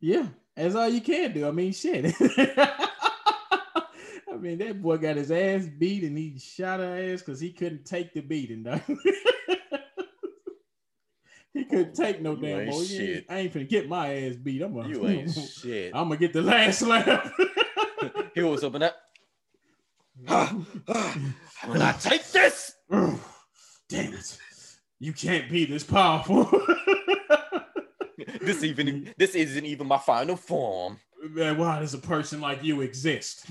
Yeah. That's all you can do. I mean, shit. I mean, that boy got his ass beat and he shot her ass because he couldn't take the beating. He couldn't take no damn more. I ain't finna get my ass beat. I'm gonna get the last slap. He was up in that. Will I take this? Damn it. You can't be this powerful. This isn't even my final form. Man, why does a person like you exist?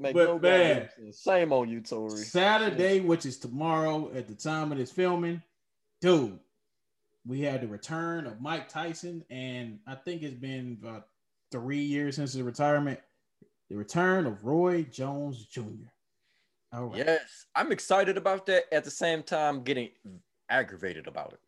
Shame on you, Tori. Saturday, which is tomorrow at the time of this filming. Dude, we had the return of Mike Tyson, and I think it's been about 3 years since his retirement. The return of Roy Jones Jr. All right. Yes, I'm excited about that. At the same time, getting aggravated about it.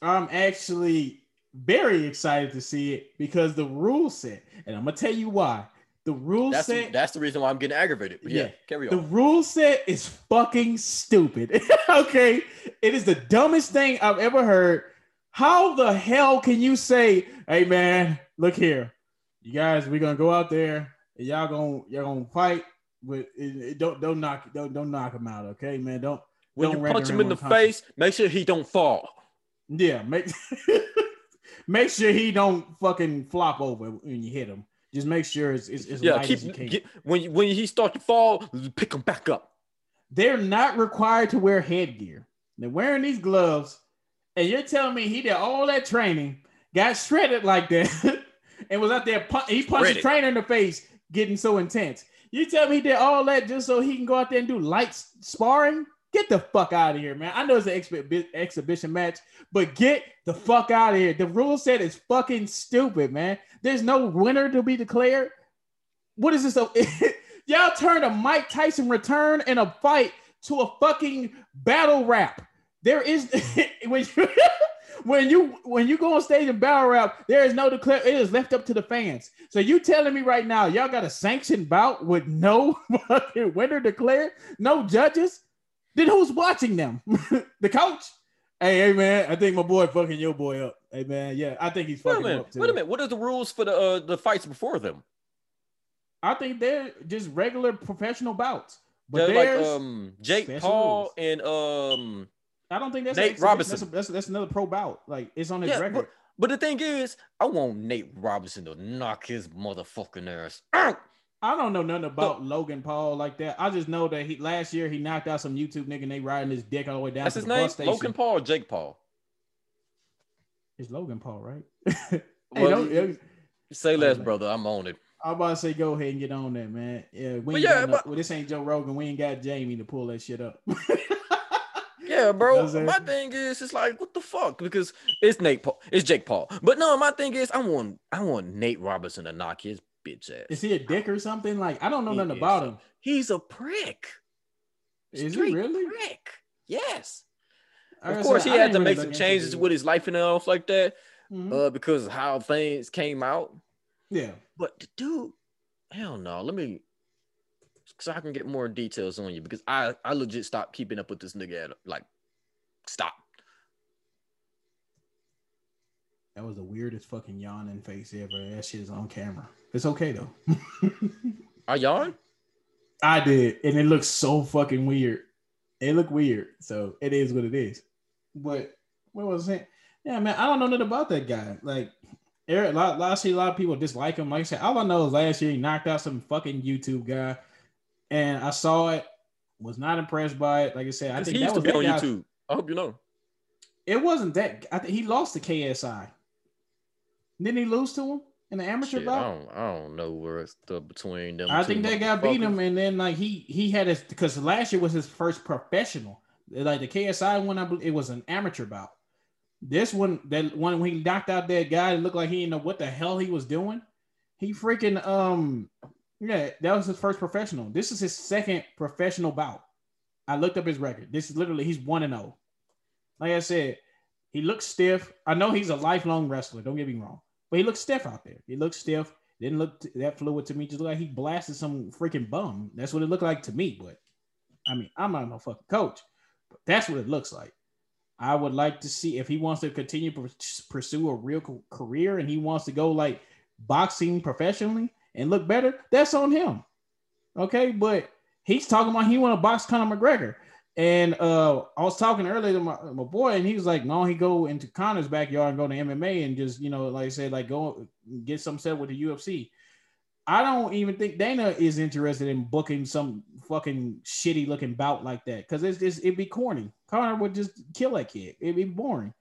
I'm actually very excited to see it because the rule set, and I'm gonna tell you why. The rule set. That's the reason why I'm getting aggravated. But yeah, carry on. The rule set is fucking stupid. Okay. It is the dumbest thing I've ever heard. How the hell can you say, hey man, look here. You guys, we're gonna go out there and y'all gonna fight, but don't knock him out, okay, man. Don't when don't you punch him in the face, make sure he don't fall. Yeah, make sure he don't fucking flop over when you hit him. Just make sure it's light as you can. When he starts to fall, pick him back up. They're not required to wear headgear. They're wearing these gloves, and you're telling me he did all that training, got shredded like that, and was out there, he punched the trainer in the face, getting so intense. You tell me he did all that just so he can go out there and do light sparring? Get the fuck out of here, man. I know it's an exhibition match, but get the fuck out of here. The rule set is fucking stupid, man. There's no winner to be declared. What is this? Y'all turned a Mike Tyson return in a fight to a fucking battle rap. There is when you go on stage and battle rap, there is no declare. It is left up to the fans. So you telling me right now, y'all got a sanctioned bout with no fucking winner declared, no judges? Then who's watching them? The coach? Hey, man, I think my boy fucking your boy up. Hey, man, yeah, I think he's fucking up too. Wait a minute. What are the rules for the fights before them? I think they're just regular professional bouts. But there's like Jake Paul rules. And I don't think that's Nate Robinson. That's another pro bout. Like it's on his record. But the thing is, I want Nate Robinson to knock his motherfucking ass out. I don't know nothing about Logan Paul like that. I just know that last year he knocked out some YouTube nigga and they riding his dick all the way down. That's to his name? Logan Paul or Jake Paul? It's Logan Paul, right? Hey, well, say less, brother. I'm on it. I'm about to say go ahead and get on that, man. Yeah, this ain't Joe Rogan. We ain't got Jamie to pull that shit up. Yeah, bro. My thing is, it's like, what the fuck? Because it's Nate Paul. It's Jake Paul. But no, my thing is, I want Nate Robinson to knock his bitch ass. Is he a dick or something? Like, I don't know nothing about him. He's a prick. Is he really? Prick. Yes. Of course, he had to make some changes with his life and stuff like that, because of how things came out. Yeah. But the dude, hell no. Let me so I can get more details on you, because I legit stopped keeping up with this nigga at, like, stop. That was the weirdest fucking yawning face ever. That shit is on camera. It's okay, though. I yawned? I did, and it looks so fucking weird. It looked weird, so it is what it is. But what was it? Yeah, man, I don't know nothing about that guy. Like, Eric, I see a lot of people dislike him. Like I said, all I know is last year he knocked out some fucking YouTube guy, and I saw it, was not impressed by it. Like I said, I think that was on YouTube. I hope you know. It wasn't that. I think he lost to KSI. Didn't he lose to him in the amateur bout? I don't know where it's between them. I think that guy beat him, and then like he had his, because last year was his first professional. Like the KSI one, I believe it was an amateur bout. This one, that one when he knocked out that guy, it looked like he didn't know what the hell he was doing. He freaking yeah, that was his first professional. This is his second professional bout. I looked up his record. This is literally, he's 1-0. Like I said, he looks stiff. I know he's a lifelong wrestler. Don't get me wrong, but he looks stiff out there. He looks stiff. Didn't look that fluid to me. Just looked like he blasted some freaking bum. That's what it looked like to me. But I mean, I'm not no fucking coach, but that's what it looks like. I would like to see if he wants to continue to pursue a real career and he wants to go like boxing professionally and look better, that's on him. Okay, but he's talking about he want to box Conor McGregor. And I was talking earlier to my boy, and he was like, no, he go into Conor's backyard and go to MMA and just, you know, like I said, like go get some set with the UFC. I don't even think Dana is interested in booking some fucking shitty looking bout like that, because it's just, it'd be corny. Conor would just kill that kid. It'd be boring.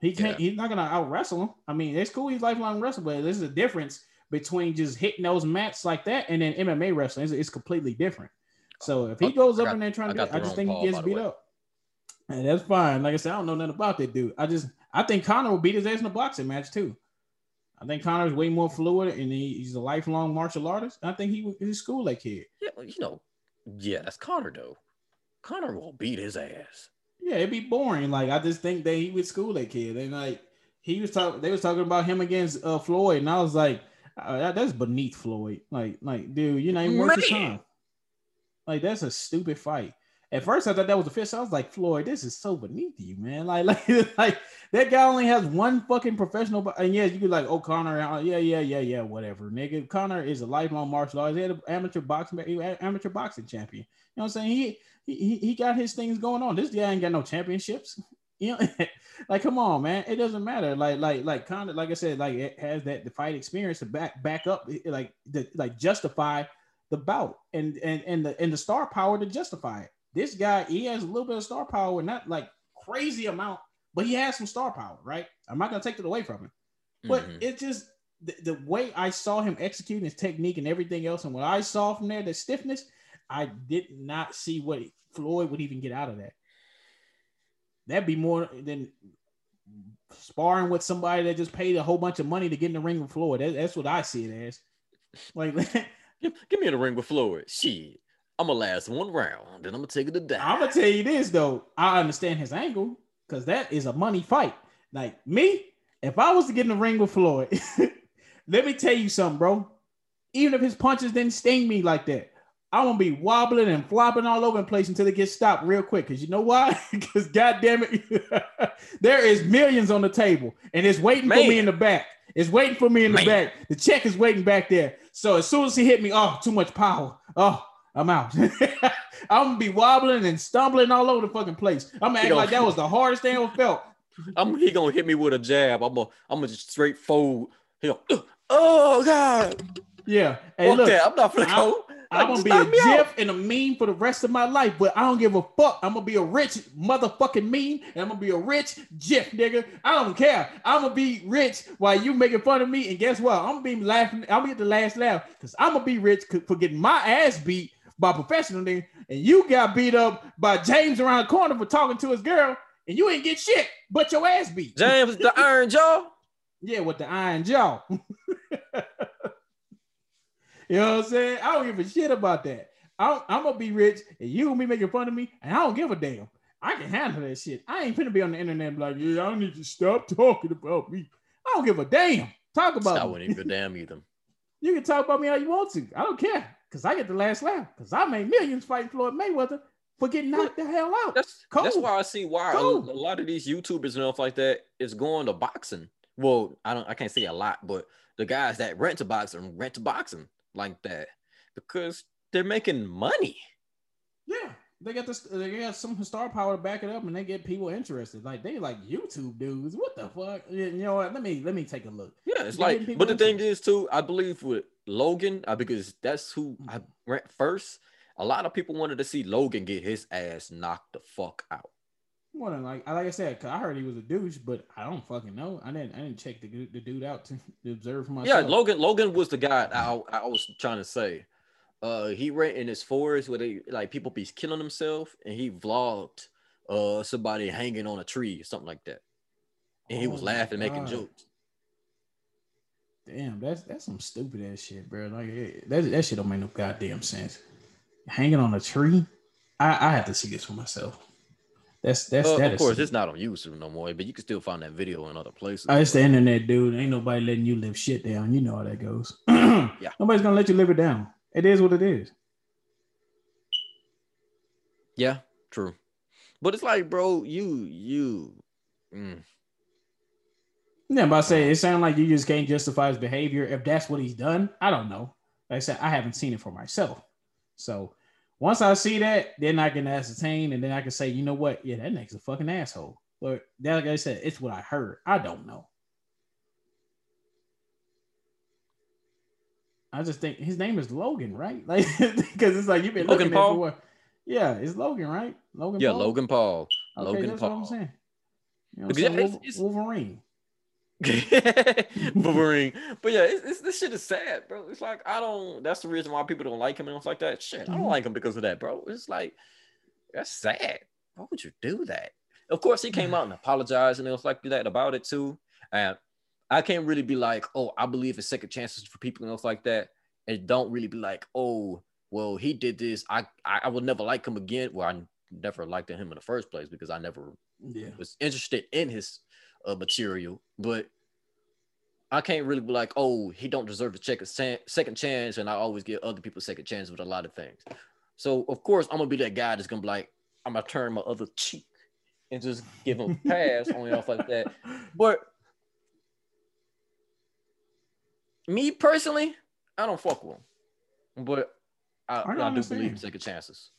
He can't. Yeah. He's not gonna out wrestle him. I mean, it's cool. He's lifelong wrestler, but there's a difference between just hitting those mats like that and then MMA wrestling. It's completely different. So if he goes up in there trying to, I just think he gets beat up, and that's fine. Like I said, I don't know nothing about that dude. I think Conor will beat his ass in a boxing match too. I think Connor's way more fluid, and he's a lifelong martial artist. I think he's cool like kid. Yeah, you know, yeah, that's Conor though. Conor will beat his ass. Yeah, it'd be boring. Like I just think that he was cool like kid, and like he was talking. They was talking about him against Floyd, and I was like, that's beneath Floyd. Like dude, you're not even worth your time. Like that's a stupid fight. At first, I thought that was a fist. I was like, Floyd, this is so beneath you, man. Like that guy only has one fucking professional. And yeah, you could like, oh, Conor, yeah, whatever, nigga. Conor is a lifelong martial artist. He had an amateur boxing champion. You know what I'm saying? He got his things going on. This guy ain't got no championships. You know, like come on, man. It doesn't matter. Like Conor, like I said, like it has that the fight experience to back up, like justify the bout and the star power to justify it. This guy, he has a little bit of star power, not like crazy amount, but he has some star power, right? I'm not gonna take it away from him, but It's just the way I saw him executing his technique and everything else, and what I saw from there, the stiffness, I did not see what Floyd would even get out of that. That'd be more than sparring with somebody that just paid a whole bunch of money to get in the ring with Floyd. That's what I see it as. Like. Give me in the ring with Floyd. Shit, I'm gonna last one round, then I'm gonna take it to die. I'm gonna tell you this though, I understand his angle because that is a money fight. Like me, if I was to get in the ring with Floyd, let me tell you something, bro. Even if his punches didn't sting me like that, I'm gonna be wobbling and flopping all over the place until it gets stopped real quick. Cause you know why? Because goddamn it, there is millions on the table and it's waiting for me in the back. It's waiting for me in the back. The check is waiting back there. So as soon as he hit me, oh, too much power. Oh, I'm out. I'm gonna be wobbling and stumbling all over the fucking place. I'm gonna act like that was the hardest thing I ever felt. He gonna hit me with a jab. I'm gonna just straight fold. You know, oh God. Yeah. Hey, look, that. I'm not gonna go. I'm gonna be a GIF and a meme for the rest of my life, but I don't give a fuck. I'm gonna be a rich motherfucking meme, and I'm gonna be a rich GIF, nigga. I don't care. I'm gonna be rich while you making fun of me, and guess what? I'm gonna be laughing. I'm gonna get the last laugh because I'm gonna be rich for getting my ass beat by a professional nigga, and you got beat up by James around the corner for talking to his girl, and you ain't get shit but your ass beat. James the Iron Jaw. Yeah, with the Iron Jaw. You know what I'm saying? I don't give a shit about that. I'm going to be rich, and you going to be making fun of me, and I don't give a damn. I can handle that shit. I ain't finna be on the internet and be like, yeah, I need to stop talking about me. I don't give a damn. Talk about me. I wouldn't give a damn either. You can talk about me how you want to. I don't care. because I get the last laugh, because I made millions fighting Floyd Mayweather for getting knocked the hell out. That's why I see why a lot of these YouTubers and stuff like that is going to boxing. Well, I can't say a lot, but the guys that rent to boxing like that because they're making money. Yeah, they got some star power to back it up, and they get people interested. Like they like YouTube dudes. What the fuck? You know what? Let me take a look. Yeah, it's like. But the thing is, too, I believe with Logan, because that's who I rent first. A lot of people wanted to see Logan get his ass knocked the fuck out. Like I said, cause I heard he was a douche, but I don't fucking know. I didn't check the dude out to observe for myself. Yeah, Logan was the guy I was trying to say. He ran in his forest where they like people be killing themselves, and he vlogged somebody hanging on a tree or something like that, and he was laughing, making jokes. Damn, that's some stupid ass shit, bro. Like that shit don't make no goddamn sense. Hanging on a tree, I have to see this for myself. Of course, it's not on YouTube no more, but you can still find that video in other places. It's the internet, dude. Ain't nobody letting you live shit down. You know how that goes. Yeah. Nobody's gonna let you live it down. It is what it is. Yeah, true. But it's like, bro, Yeah, but I say it sounds like you just can't justify his behavior if that's what he's done. I don't know. Like I said, I haven't seen it for myself. So once I see that, then I can ascertain, and then I can say, you know what? Yeah, that nigga's a fucking asshole. But that, like I said, it's what I heard. I don't know. I just think his name is Logan, right? Like, because it's like you've been Logan looking Paul? At what? Yeah, it's Logan, right? Logan. Yeah, Paul? Logan Paul. Okay, Logan that's Paul. What I'm saying. You know, it's Wolverine. Wolverine. But yeah, this shit is sad, bro. It's like that's the reason why people don't like him and stuff like that. Shit, I don't like him because of that, bro. It's like that's sad. Why would you do that? Of course, he came out and apologized and it was like that about it too. And I can't really be like, oh, I believe in second chances for people and stuff like that. And don't really be like, oh, well, he did this. I will never like him again. Well, I never liked him in the first place because I never was interested in his material, but I can't really be like, oh, he don't deserve a second chance, and I always give other people second chances with a lot of things. So of course I'm gonna be that guy that's gonna be like, I'm gonna turn my other cheek and just give him a pass on and off like that. But me personally, I don't fuck with him, but I do believe in second chances.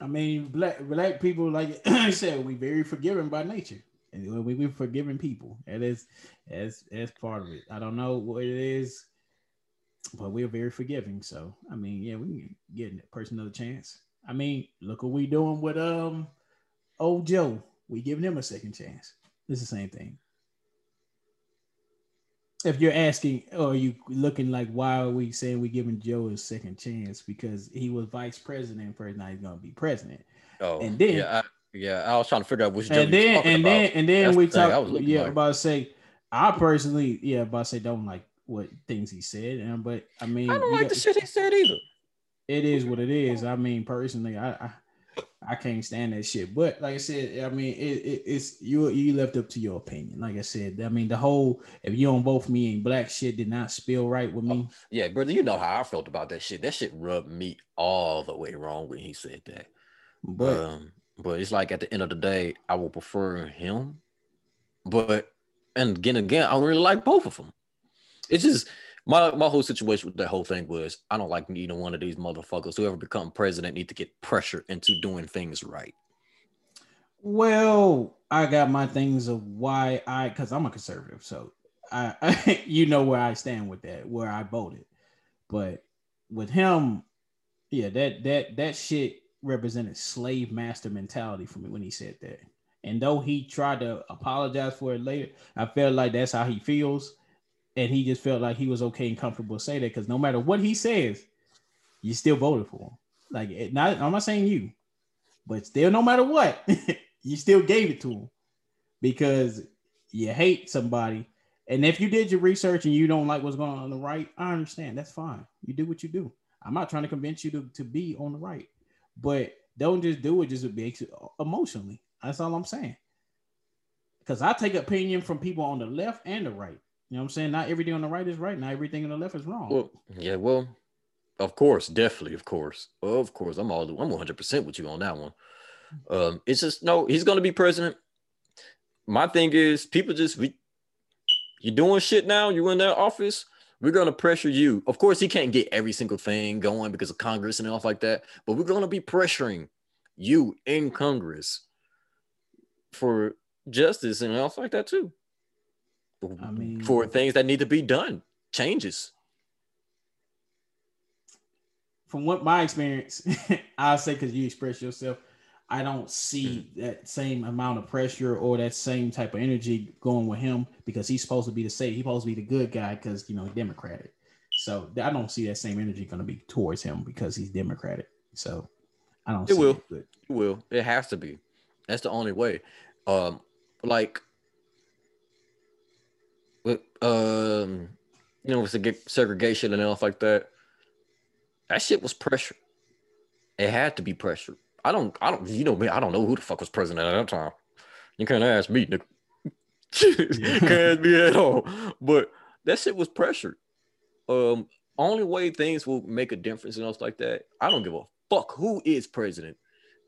I mean, black people, like I said, we very forgiving by nature. And we're forgiving people. It is as part of it. I don't know what it is, but we're very forgiving. So I mean, yeah, we can get a person another chance. I mean, look what we doing with old Joe. We giving him a second chance. It's the same thing. If you're asking, or you looking like, why are we saying we giving Joe a second chance? Because he was vice president first, now he's gonna be president. Oh, and then. Yeah, I was trying to figure out which Joe and then we talked. Yeah, like. About to say, I personally, don't like what things he said, and but I mean, I don't like the shit he said either. It is what it is. I mean, personally, I can't stand that shit. But like I said, I mean, it's you left up to your opinion. Like I said, I mean, the whole if you don't vote for me and black shit did not spill right with me. Oh, yeah, brother, you know how I felt about that shit. That shit rubbed me all the way wrong when he said that. But. But it's like at the end of the day, I will prefer him. But and again, I don't really like both of them. It's just my whole situation with that whole thing was I don't like neither one of these motherfuckers. Whoever become president need to get pressure into doing things right. Well, I got my things of why because I'm a conservative, so I you know where I stand with that, where I voted. But with him, yeah, that shit represented slave master mentality for me when he said that. And though he tried to apologize for it later, I felt like that's how he feels. And he just felt like he was okay and comfortable to say that because no matter what he says, you still voted for him. Like, I'm not saying you, but still, no matter what, you still gave it to him because you hate somebody. And if you did your research and you don't like what's going on the right, I understand. That's fine. You do what you do. I'm not trying to convince you to be on the right. But don't just do it just emotionally. That's all I'm saying. Because I take opinion from people on the left and the right. You know what I'm saying? Not everything on the right is right. Not everything on the left is wrong. Well, Of course, definitely, of course. I'm 100% with you on that one. It's just no. He's gonna be president. My thing is, people just you're doing shit now. You in that office. We're gonna pressure you. Of course, he can't get every single thing going because of Congress and stuff like that. But we're gonna be pressuring you in Congress for justice and stuff like that too. I mean, for things that need to be done, changes. From what my experience, I'll say, because you express yourself, I don't see that same amount of pressure or that same type of energy going with him, because he's supposed to be the safe. He's supposed to be the good guy because, you know, Democratic. So I don't see that same energy going to be towards him because he's Democratic. So I don't see it. It will. It has to be. That's the only way. You know, it's a segregation and stuff like that. That shit was pressure. It had to be pressure. I don't. You know me. I don't know who the fuck was president at that time. You can't ask me, nigga. Can't ask me at all. But that shit was pressured. Only way things will make a difference and stuff like that. I don't give a fuck who is president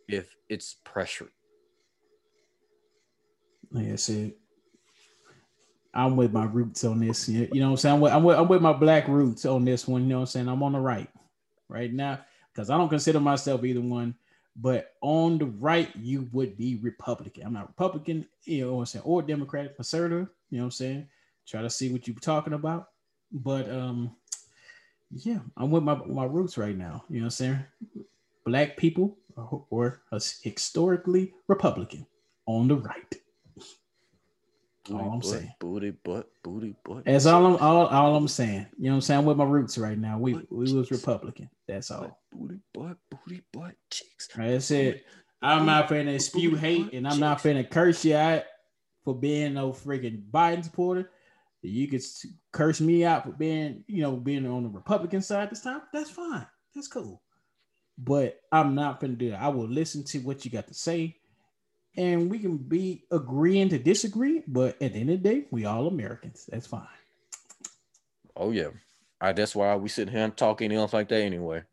if it's pressured. Like I said, I'm with my roots on this. You know what I'm saying? I'm with my black roots on this one. You know what I'm saying? I'm on the right now, because I don't consider myself either one, but on the right, you would be Republican. I'm not Republican, you know what I'm saying, or Democratic, conservative, you know what I'm saying? Try to see what you're talking about. But yeah, I'm with my roots right now, you know what I'm saying? Black people are historically Republican on the right. Booty, all I'm saying, booty butt. That's all I'm saying. You know what I'm saying? I'm with my roots right now. We was Republican. That's all. Booty butt cheeks. That's it. I'm not finna spew hate, and I'm not finna curse you out for being no freaking Biden supporter. You could curse me out for being on the Republican side this time. That's fine. That's cool. But I'm not finna do that. I will listen to what you got to say. And we can be agreeing to disagree, but at the end of the day, we all Americans. That's fine. Oh, yeah. That's why we sit here and talking else like that anyway.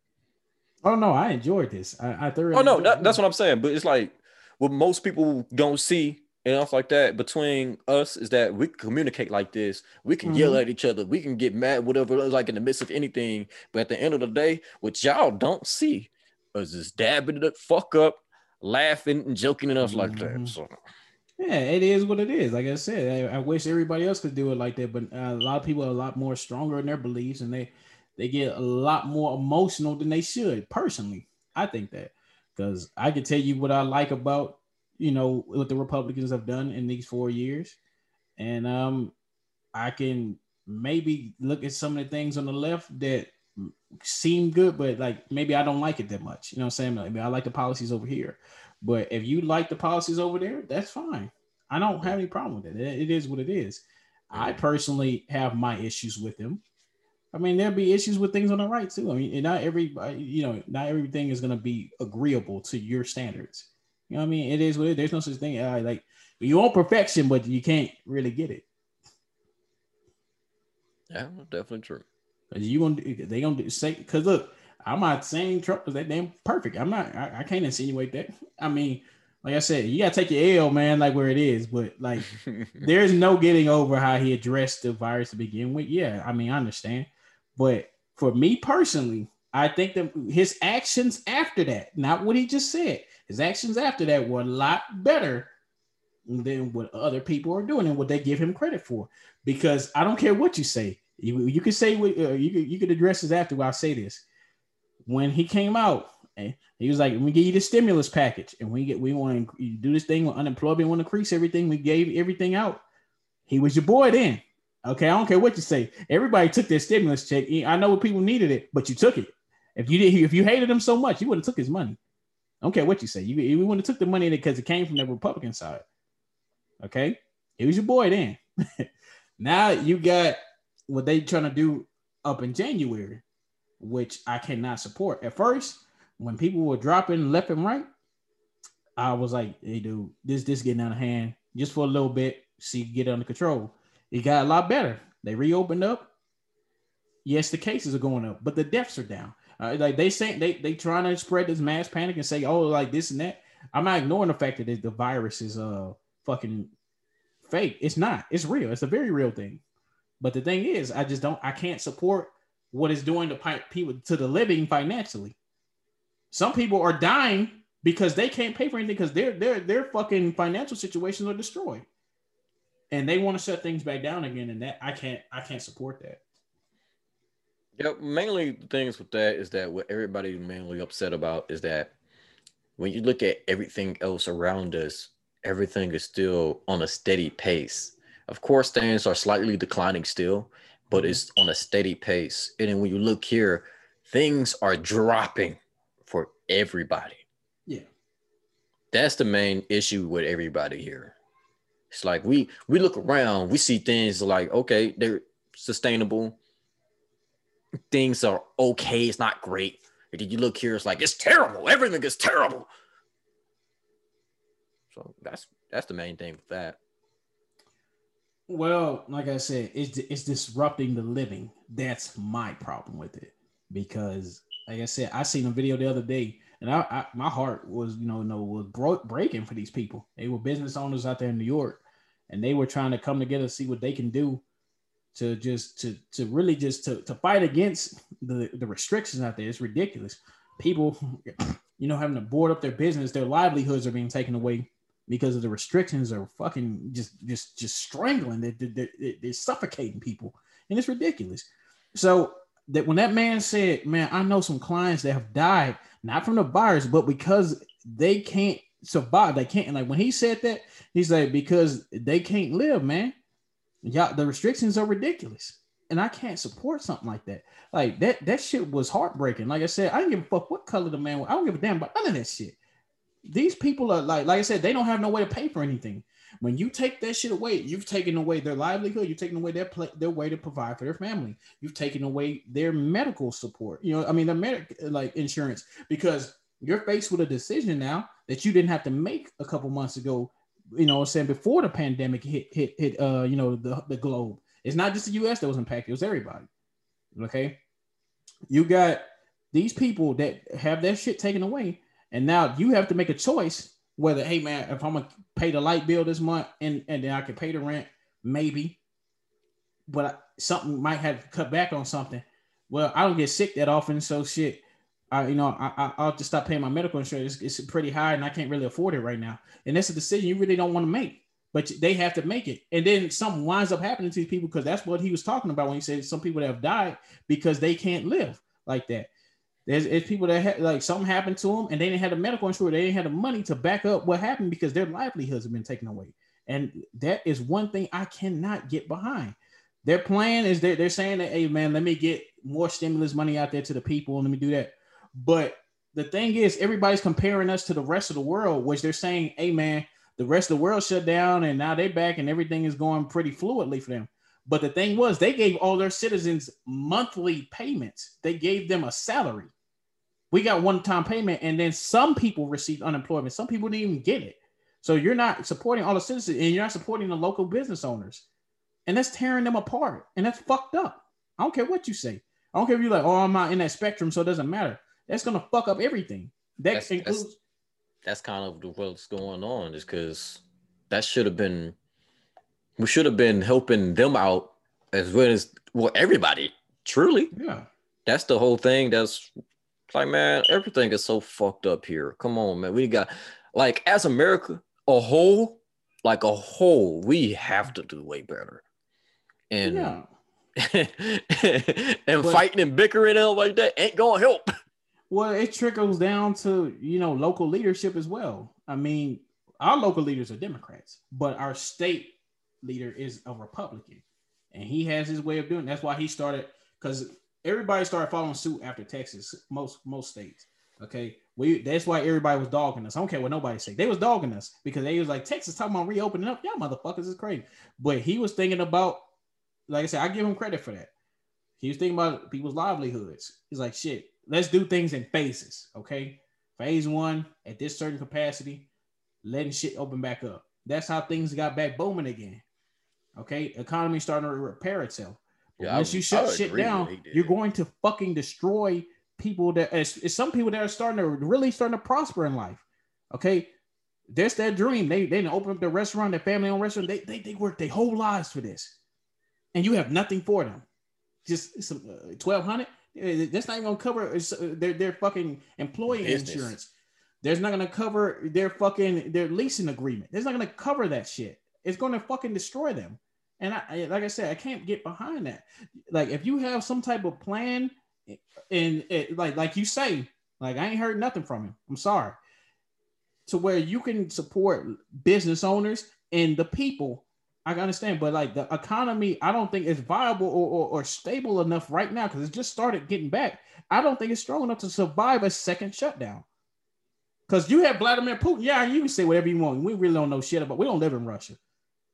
Oh, no, I enjoyed this. I thoroughly. Oh, no, that's what I'm saying. But it's like what most people don't see and else like that between us is that we communicate like this. We can yell at each other. We can get mad, whatever it is, like in the midst of anything. But at the end of the day, what y'all don't see is just dabbing the fuck up, laughing and joking enough like that. So yeah, it is what it is. Like I said, I wish everybody else could do it like that, but a lot of people are a lot more stronger in their beliefs, and they get a lot more emotional than they should. Personally, I think that, because I could tell you what I like about, you know, what the Republicans have done in these 4 years, and I can maybe look at some of the things on the left that seem good, but like maybe I don't like it that much. You know what I'm saying? Like, I like the policies over here, but if you like the policies over there, that's fine. I don't have any problem with it. It is what it is. I personally have my issues with them. I mean, there'll be issues with things on the right too. I mean, and not everybody, you know, not everything is going to be agreeable to your standards. You know what I mean? It is what it is. There's no such thing. Like, you want perfection, but you can't really get it. Yeah, definitely true. They gonna say, because look, I'm not saying Trump is that damn perfect. I'm not. I can't insinuate that. I mean, like I said, you gotta take your L, man, like where it is. But like, there's no getting over how he addressed the virus to begin with. Yeah, I mean, I understand. But for me personally, I think that his actions after that, not what he just said, his actions after that were a lot better than what other people are doing and what they give him credit for. Because I don't care what you say. You could say you could address this after I say this. When he came out, and he was like, "We give you the stimulus package, and we want to do this thing with unemployment, want to increase everything. We gave everything out." He was your boy then. Okay, I don't care what you say. Everybody took their stimulus check. I know people needed it, but you took it. If you hated him so much, you would have took his money. I don't care what you say. You wouldn't have took the money because it came from the Republican side. Okay, he was your boy then. Now you got what they trying to do up in January, which I cannot support. At first, when people were dropping left and right, I was like, hey, dude, this getting out of hand just for a little bit, see, get under control. It got a lot better. They reopened up. Yes, the cases are going up, but the deaths are down. Like they say, they trying to spread this mass panic and say, oh, like this and that. I'm not ignoring the fact that the virus is fucking fake. It's not. It's real. It's a very real thing. But the thing is, I can't support what it's doing to people, to the living financially. Some people are dying because they can't pay for anything because their fucking financial situations are destroyed. And they want to shut things back down again, and that I can't support that. Yeah, mainly the things with that is that what everybody's mainly upset about is that when you look at everything else around us, everything is still on a steady pace. Of course, things are slightly declining still, but it's on a steady pace. And then when you look here, things are dropping for everybody. Yeah, that's the main issue with everybody here. It's like we look around, we see things like, okay, they're sustainable. Things are okay. It's not great. And then you look here, it's like, it's terrible. Everything is terrible. So that's the main thing with that. Well, like I said, it's disrupting the living. That's my problem with it. Because like I said, I seen a video the other day. And I my heart was, breaking for these people. They were business owners out there in New York, and they were trying to come together to see what they can do to really fight against the restrictions out there. It's ridiculous. People, having to board up their business, their livelihoods are being taken away because of the restrictions are fucking just strangling. They're suffocating people, and it's ridiculous. So that when that man said, man, I know some clients that have died, not from the virus, but because they can't survive. They can't, like when he said that, he's like, because they can't live, man. Y'all, the restrictions are ridiculous. And I can't support something like that. Like that shit was heartbreaking. Like I said, I didn't give a fuck what color the man was. I don't give a damn about none of that shit. These people are like I said, they don't have no way to pay for anything. When you take that shit away, you've taken away their livelihood. You've taken away their way to provide for their family. You've taken away their medical support. Their insurance, because you're faced with a decision now that you didn't have to make a couple months ago. You know what I'm saying? Before the pandemic hit. The globe. It's not just the U.S. that was impacted. It was everybody. Okay, you got these people that have that shit taken away, and now you have to make a choice. Whether, hey man, if I'm gonna pay the light bill this month and then I can pay the rent, maybe, but something might have to cut back on something. Well, I don't get sick that often, so shit, I'll just stop paying my medical insurance. It's pretty high and I can't really afford it right now. And that's a decision you really don't want to make, but they have to make it. And then something winds up happening to these people, because that's what he was talking about when he said some people that have died because they can't live like that. There's people that had something happened to them and they didn't have the medical insurance. They didn't have the money to back up what happened because their livelihoods have been taken away. And that is one thing I cannot get behind. Their plan is they're saying that, hey man, let me get more stimulus money out there to the people and let me do that. But the thing is, everybody's comparing us to the rest of the world, which they're saying, hey man, the rest of the world shut down and now they're back and everything is going pretty fluidly for them. But the thing was, they gave all their citizens monthly payments. They gave them a salary. We got one-time payment, and then some people received unemployment. Some people didn't even get it. So you're not supporting all the citizens, and you're not supporting the local business owners. And that's tearing them apart, and that's fucked up. I don't care what you say. I don't care if you're like, oh, I'm not in that spectrum, so it doesn't matter. That's going to fuck up everything. That's kind of what's going on, is because that should have been – we should have been helping them out as well as – well, everybody, truly. Yeah. That's the whole thing. That's – like, man, everything is so fucked up here. Come on, man. We got, as America, a whole, we have to do way better. And but fighting and bickering and all like that ain't gonna help. Well, it trickles down to, local leadership as well. I mean, our local leaders are Democrats, but our state leader is a Republican. And he has his way of doing it. That's why he started, because everybody started following suit after Texas, most states. Okay, that's why everybody was dogging us. I don't care what nobody say. They was dogging us because they was like, Texas talking about reopening up. Y'all motherfuckers is crazy. But he was thinking about, like I said, I give him credit for that. He was thinking about people's livelihoods. He's like, shit, let's do things in phases. Okay, phase one at this certain capacity, letting shit open back up. That's how things got back booming again. Okay, economy starting to repair itself. Yeah, once you shut shit down, you're going to fucking destroy people that it's some people that are starting to prosper in life. Okay, that's their dream. They didn't open up their restaurant, their family owned restaurant. They worked their whole lives for this, and you have nothing for them. Just some $1,200. That's not even gonna cover their fucking employee insurance. That's not gonna cover their leasing agreement. That's not gonna cover that shit. It's gonna fucking destroy them. And I can't get behind that. Like, if you have some type of plan, and like you say, like, I ain't heard nothing from him. I'm sorry. To where you can support business owners and the people, I understand. But like, the economy, I don't think it's viable or stable enough right now, because it just started getting back. I don't think it's strong enough to survive a second shutdown. Because you have Vladimir Putin. Yeah, you can say whatever you want. We really don't know shit about. We don't live in Russia.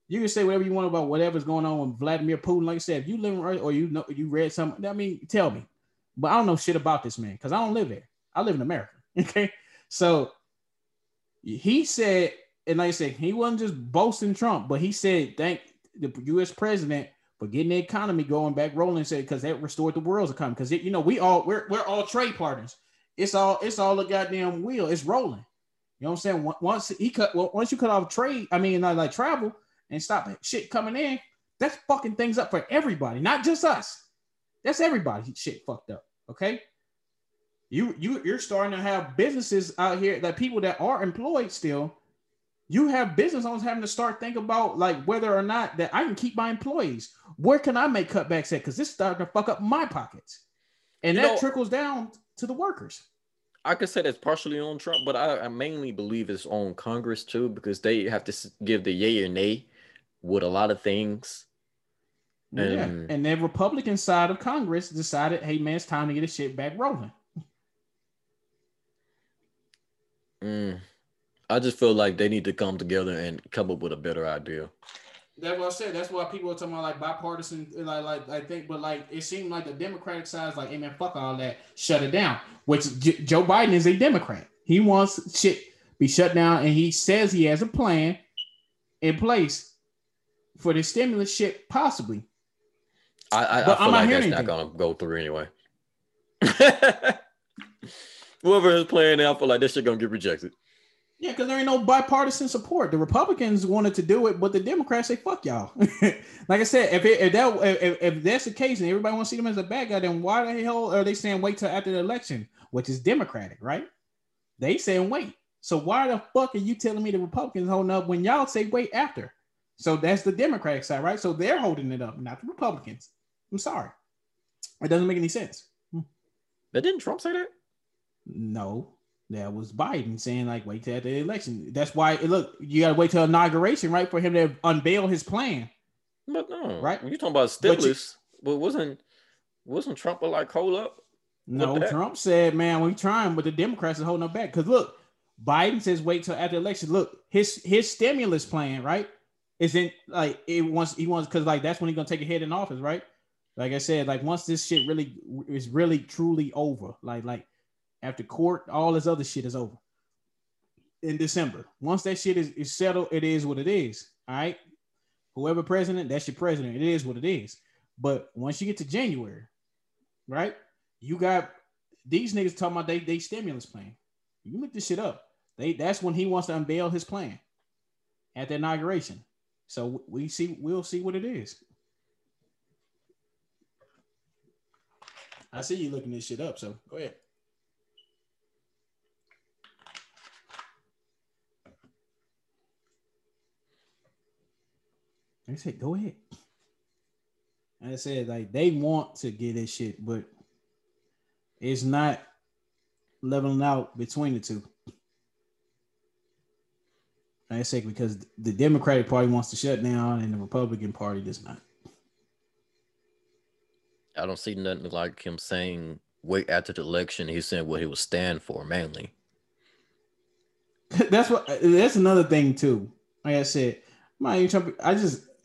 You can say whatever you want about whatever's going on with Vladimir Putin. Like I said, if you live in Russia or you read something, I mean, tell me. But I don't know shit about this man, because I don't live there. I live in America. Okay. So he said, and like I said, he wasn't just boasting Trump, but he said, thank the U.S. president for getting the economy going back rolling, said, because that restored the world's economy. Because, you know, we're all trade partners. It's all a goddamn wheel. It's rolling. You know what I'm saying? Once you cut off trade, I mean, like travel, and stop shit coming in, that's fucking things up for everybody, not just us. That's everybody. Shit fucked up. Okay, you're starting to have businesses out here, that people that are employed still. You have business owners having to start thinking about, like, whether or not that I can keep my employees. Where can I make cutbacks at? Because this is starting to fuck up my pockets, and that trickles down to the workers. I could say that's partially on Trump, but I mainly believe it's on Congress too, because they have to give the yay or nay with a lot of things. And the Republican side of Congress decided, hey man, it's time to get this shit back rolling. I just feel like they need to come together and come up with a better idea. That's what I said. That's why people are talking about, like, bipartisan, like I think, but like it seemed like the Democratic side is like, hey man, fuck all that, shut it down. Which Joe Biden is a Democrat. He wants shit be shut down, and he says he has a plan in place for the stimulus shit, possibly. I feel like that's not gonna go through anyway. Whoever is playing now, I feel like this shit gonna get rejected. Yeah, because there ain't no bipartisan support. The Republicans wanted to do it, but the Democrats say, fuck y'all. Like I said, if that's the case and everybody wants to see them as a bad guy, then why the hell are they saying wait till after the election, which is Democratic, right? They saying wait. So why the fuck are you telling me the Republicans holding up when y'all say wait after? So that's the Democratic side, right? So they're holding it up, not the Republicans. I'm sorry. It doesn't make any sense. But didn't Trump say that? No. That was Biden saying, like, wait till after the election. That's why, look, you got to wait till inauguration, right, for him to unveil his plan. But no, right? You're talking about stimulus, but wasn't Trump a, like, hold up? No, Trump said, man, we're trying, but the Democrats are holding up back. Because, look, Biden says wait till after the election. Look, his stimulus plan, right, isn't, like, he wants, because, like, that's when he's going to take a hit in office, right? Like I said, like, once this shit really is really, truly over, like, after court, all this other shit is over in December. Once that shit is settled, it is what it is. All right. Whoever president, that's your president. It is what it is. But once you get to January, right, you got these niggas talking about they stimulus plan. You look this shit up. That's when he wants to unveil his plan at the inauguration. So we'll see what it is. I see you looking this shit up. So go ahead. Like I said, go ahead. And I said, like, they want to get this shit, but it's not leveling out between the two. Like I said, because the Democratic Party wants to shut down and the Republican Party does not. I don't see nothing like him saying wait after the election. He's saying what he would stand for mainly. That's another thing too. Like I said,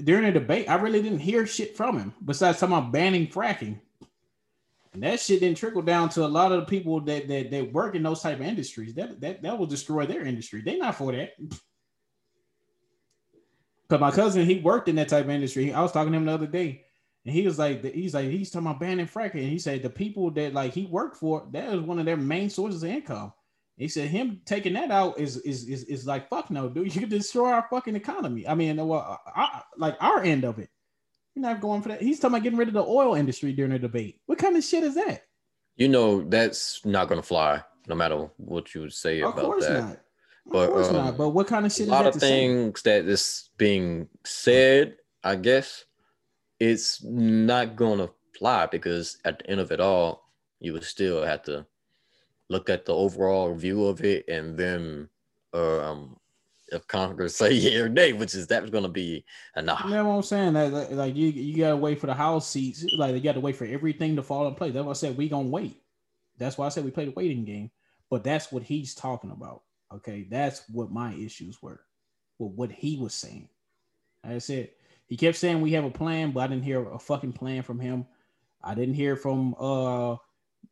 during the debate, I really didn't hear shit from him besides talking about banning fracking. And that shit didn't trickle down to a lot of the people that work in those type of industries. That will destroy their industry. They're not for that. Because my cousin, he worked in that type of industry. I was talking to him the other day, And he was like, he's talking about banning fracking. And he said the people that like he worked for, that is one of their main sources of income. He said him taking that out is like, fuck no, dude, you destroy our fucking economy. I mean, well, like our end of it. You're not going for that. He's talking about getting rid of the oil industry during the debate. What kind of shit is that? You know, that's not going to fly, no matter what you would say about that. Of course not. Of course not. But what kind of shit is that? A lot of things that is being said, I guess, it's not going to fly, because at the end of it all, you would still have to look at the overall view of it, and then if Congress say yeah or nay, which is that's going to be a nah. You know what I'm saying? Like you got to wait for the House seats. Like you got to wait for everything to fall in place. That's why I said we going to wait. That's why I said we play the waiting game. But that's what he's talking about. Okay, that's what my issues were with what he was saying. Like I said, he kept saying we have a plan, but I didn't hear a fucking plan from him. I didn't hear from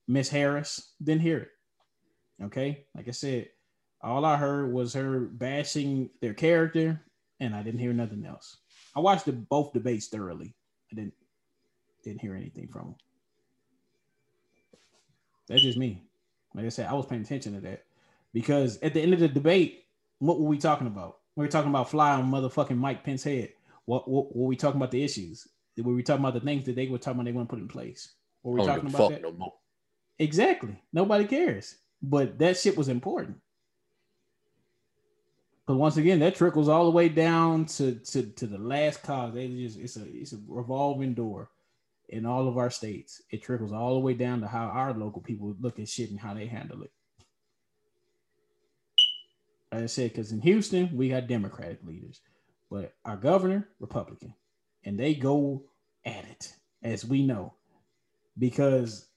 Miss Harris. Didn't hear it. Okay, like I said, all I heard was her bashing their character, and I didn't hear nothing else. I watched both debates thoroughly. I didn't hear anything from them. That's just me. Like I said, I was paying attention to that, because at the end of the debate, what were we talking about? We were talking about fly on motherfucking Mike Pence head. What were we talking about? The issues? Were we talking about the things that they were talking about they want to put in place? Were we talking about that? No. Exactly. Nobody cares. But that shit was important. But once again, that trickles all the way down to the last cause. It's a revolving door in all of our states. It trickles all the way down to how our local people look at shit and how they handle it. Like I said, because in Houston, we got Democratic leaders, but our governor, Republican, and they go at it, as we know, because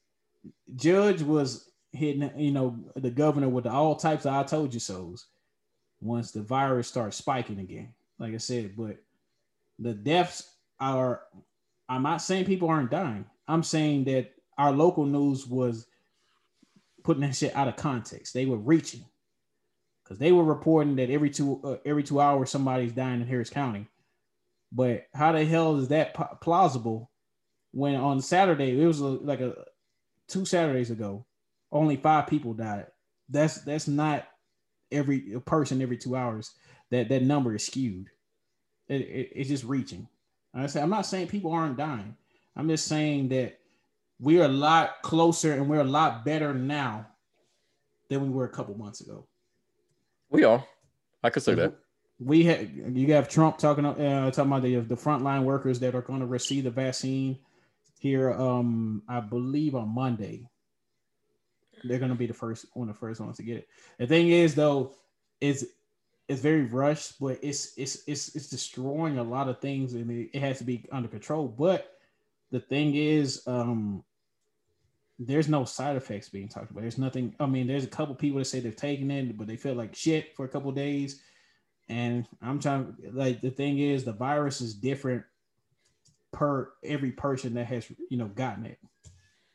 Judge was hitting, you know, the governor with all types of I told you so's. Once the virus starts spiking again, like I said, but the deaths are, I'm not saying people aren't dying. I'm saying that our local news was putting that shit out of context. They were reaching, because they were reporting that every two hours somebody's dying in Harris County. But how the hell is that plausible when on Saturday, it was two Saturdays ago, only 5 people died. That's not every person every 2 hours. That number is skewed. It's just reaching. I say, I'm not saying people aren't dying. I'm just saying that we're a lot closer and we're a lot better now than we were a couple months ago. We are. I could say that. You have Trump talking about the frontline workers that are going to receive the vaccine here. I believe on Monday. They're going to be the first ones to get it. The thing is, though, it's very rushed, but it's destroying a lot of things, and it has to be under control. But the thing is, there's no side effects being talked about. There's nothing. I mean, there's a couple people that say they've taken it, but they feel like shit for a couple of days. And I'm trying, like, the thing is, the virus is different per every person that has, you know, gotten it.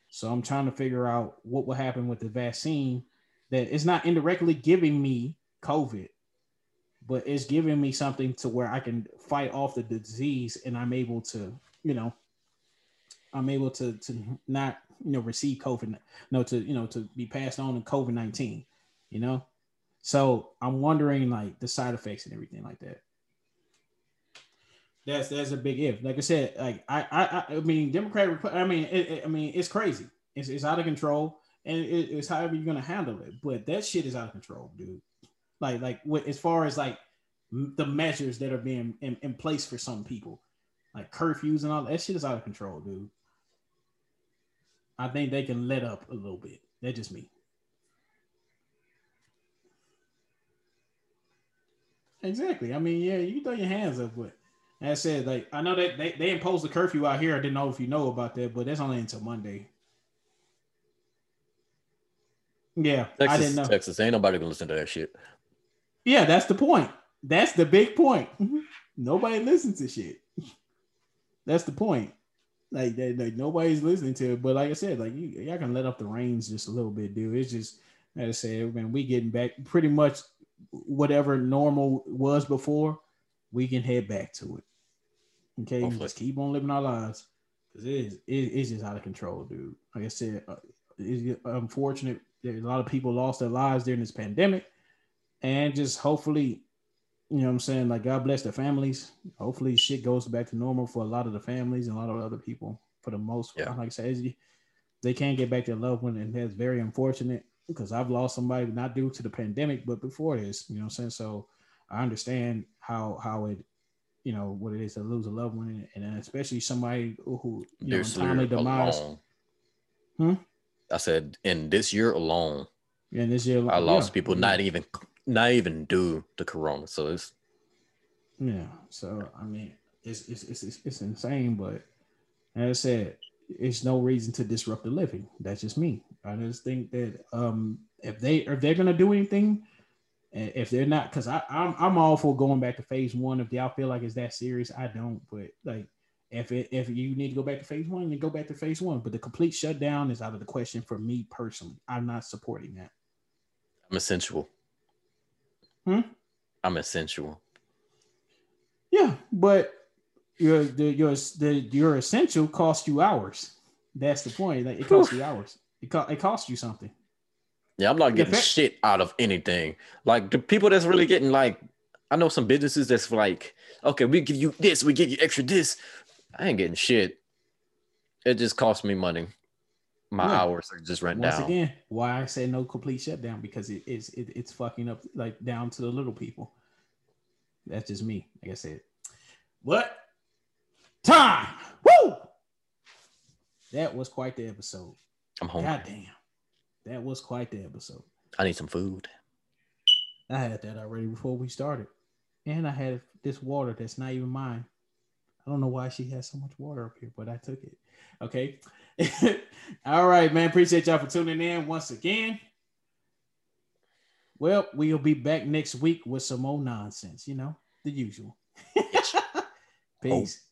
So I'm trying to figure out what will happen with the vaccine, that it's not indirectly giving me COVID, but it's giving me something to where I can fight off the disease, and I'm able to, you know, I'm able to not, you know, receive COVID, no, to, you know, to be passed on to COVID-19, you know? So I'm wondering, like, the side effects and everything like that. That's a big if. Like I said, like I mean, Democrat. I mean, it's crazy. It's out of control, and it's however you're gonna handle it. But that shit is out of control, dude. Like what, as far as like the measures that are being in place for some people, like curfews and all that shit is out of control, dude. I think they can let up a little bit. That's just me. Exactly. I mean, yeah, you can throw your hands up, but. As I said, like, I know that they imposed the curfew out here. I didn't know if you know about that, but that's only until Monday. Yeah, Texas, I didn't know. Texas, ain't nobody gonna listen to that shit. Yeah, that's the point. That's the big point. Nobody listens to shit. That's the point. Like nobody's listening to it. But like I said, like y'all can let up the reins just a little bit, dude. It's just, as I said, man, we getting back pretty much whatever normal was before. We can head back to it. Okay, just keep on living our lives. Because it's just out of control, dude. Like I said, it's unfortunate that a lot of people lost their lives during this pandemic. And just hopefully, you know what I'm saying, like, God bless the families. Hopefully shit goes back to normal for a lot of the families and a lot of other people for the most part. Yeah. Like I said, they can't get back their loved one, and that's very unfortunate because I've lost somebody, not due to the pandemic, but before this, you know what I'm saying? So I understand how it, you know, what it is to lose a loved one, and especially somebody who, you know, timely demise. I said, in this year alone, I lost people not even due to corona. So it's so I mean it's insane, but as I said, it's no reason to disrupt the living. That's just me. I just think that if they're gonna do anything, and if they're not, because I'm all for going back to phase one. If y'all feel like it's that serious, I don't. But like if you need to go back to phase one, then go back to phase one. But the complete shutdown is out of the question for me personally. I'm not supporting that. I'm essential. I'm essential. Yeah, but your essential costs you hours. That's the point. Like, it costs you hours. It costs you something. Yeah, I'm not getting shit out of anything. Like the people that's really getting, like, I know some businesses that's like, okay, we give you this, we give you extra this. I ain't getting shit. It just costs me money. My hours are just rent down. Once again, why I say no complete shutdown, because it's fucking up, like, down to the little people. That's just me, like I said. But time, woo! That was quite the episode. I'm hungry. Goddamn, that was quite the episode. I need some food. I had that already before we started, and I had this water that's not even mine. I don't know why she has so much water up here, but I took it. Okay. All right, man. Appreciate y'all for tuning in once again. Well, we'll be back next week with some more nonsense, you know, the usual. Peace.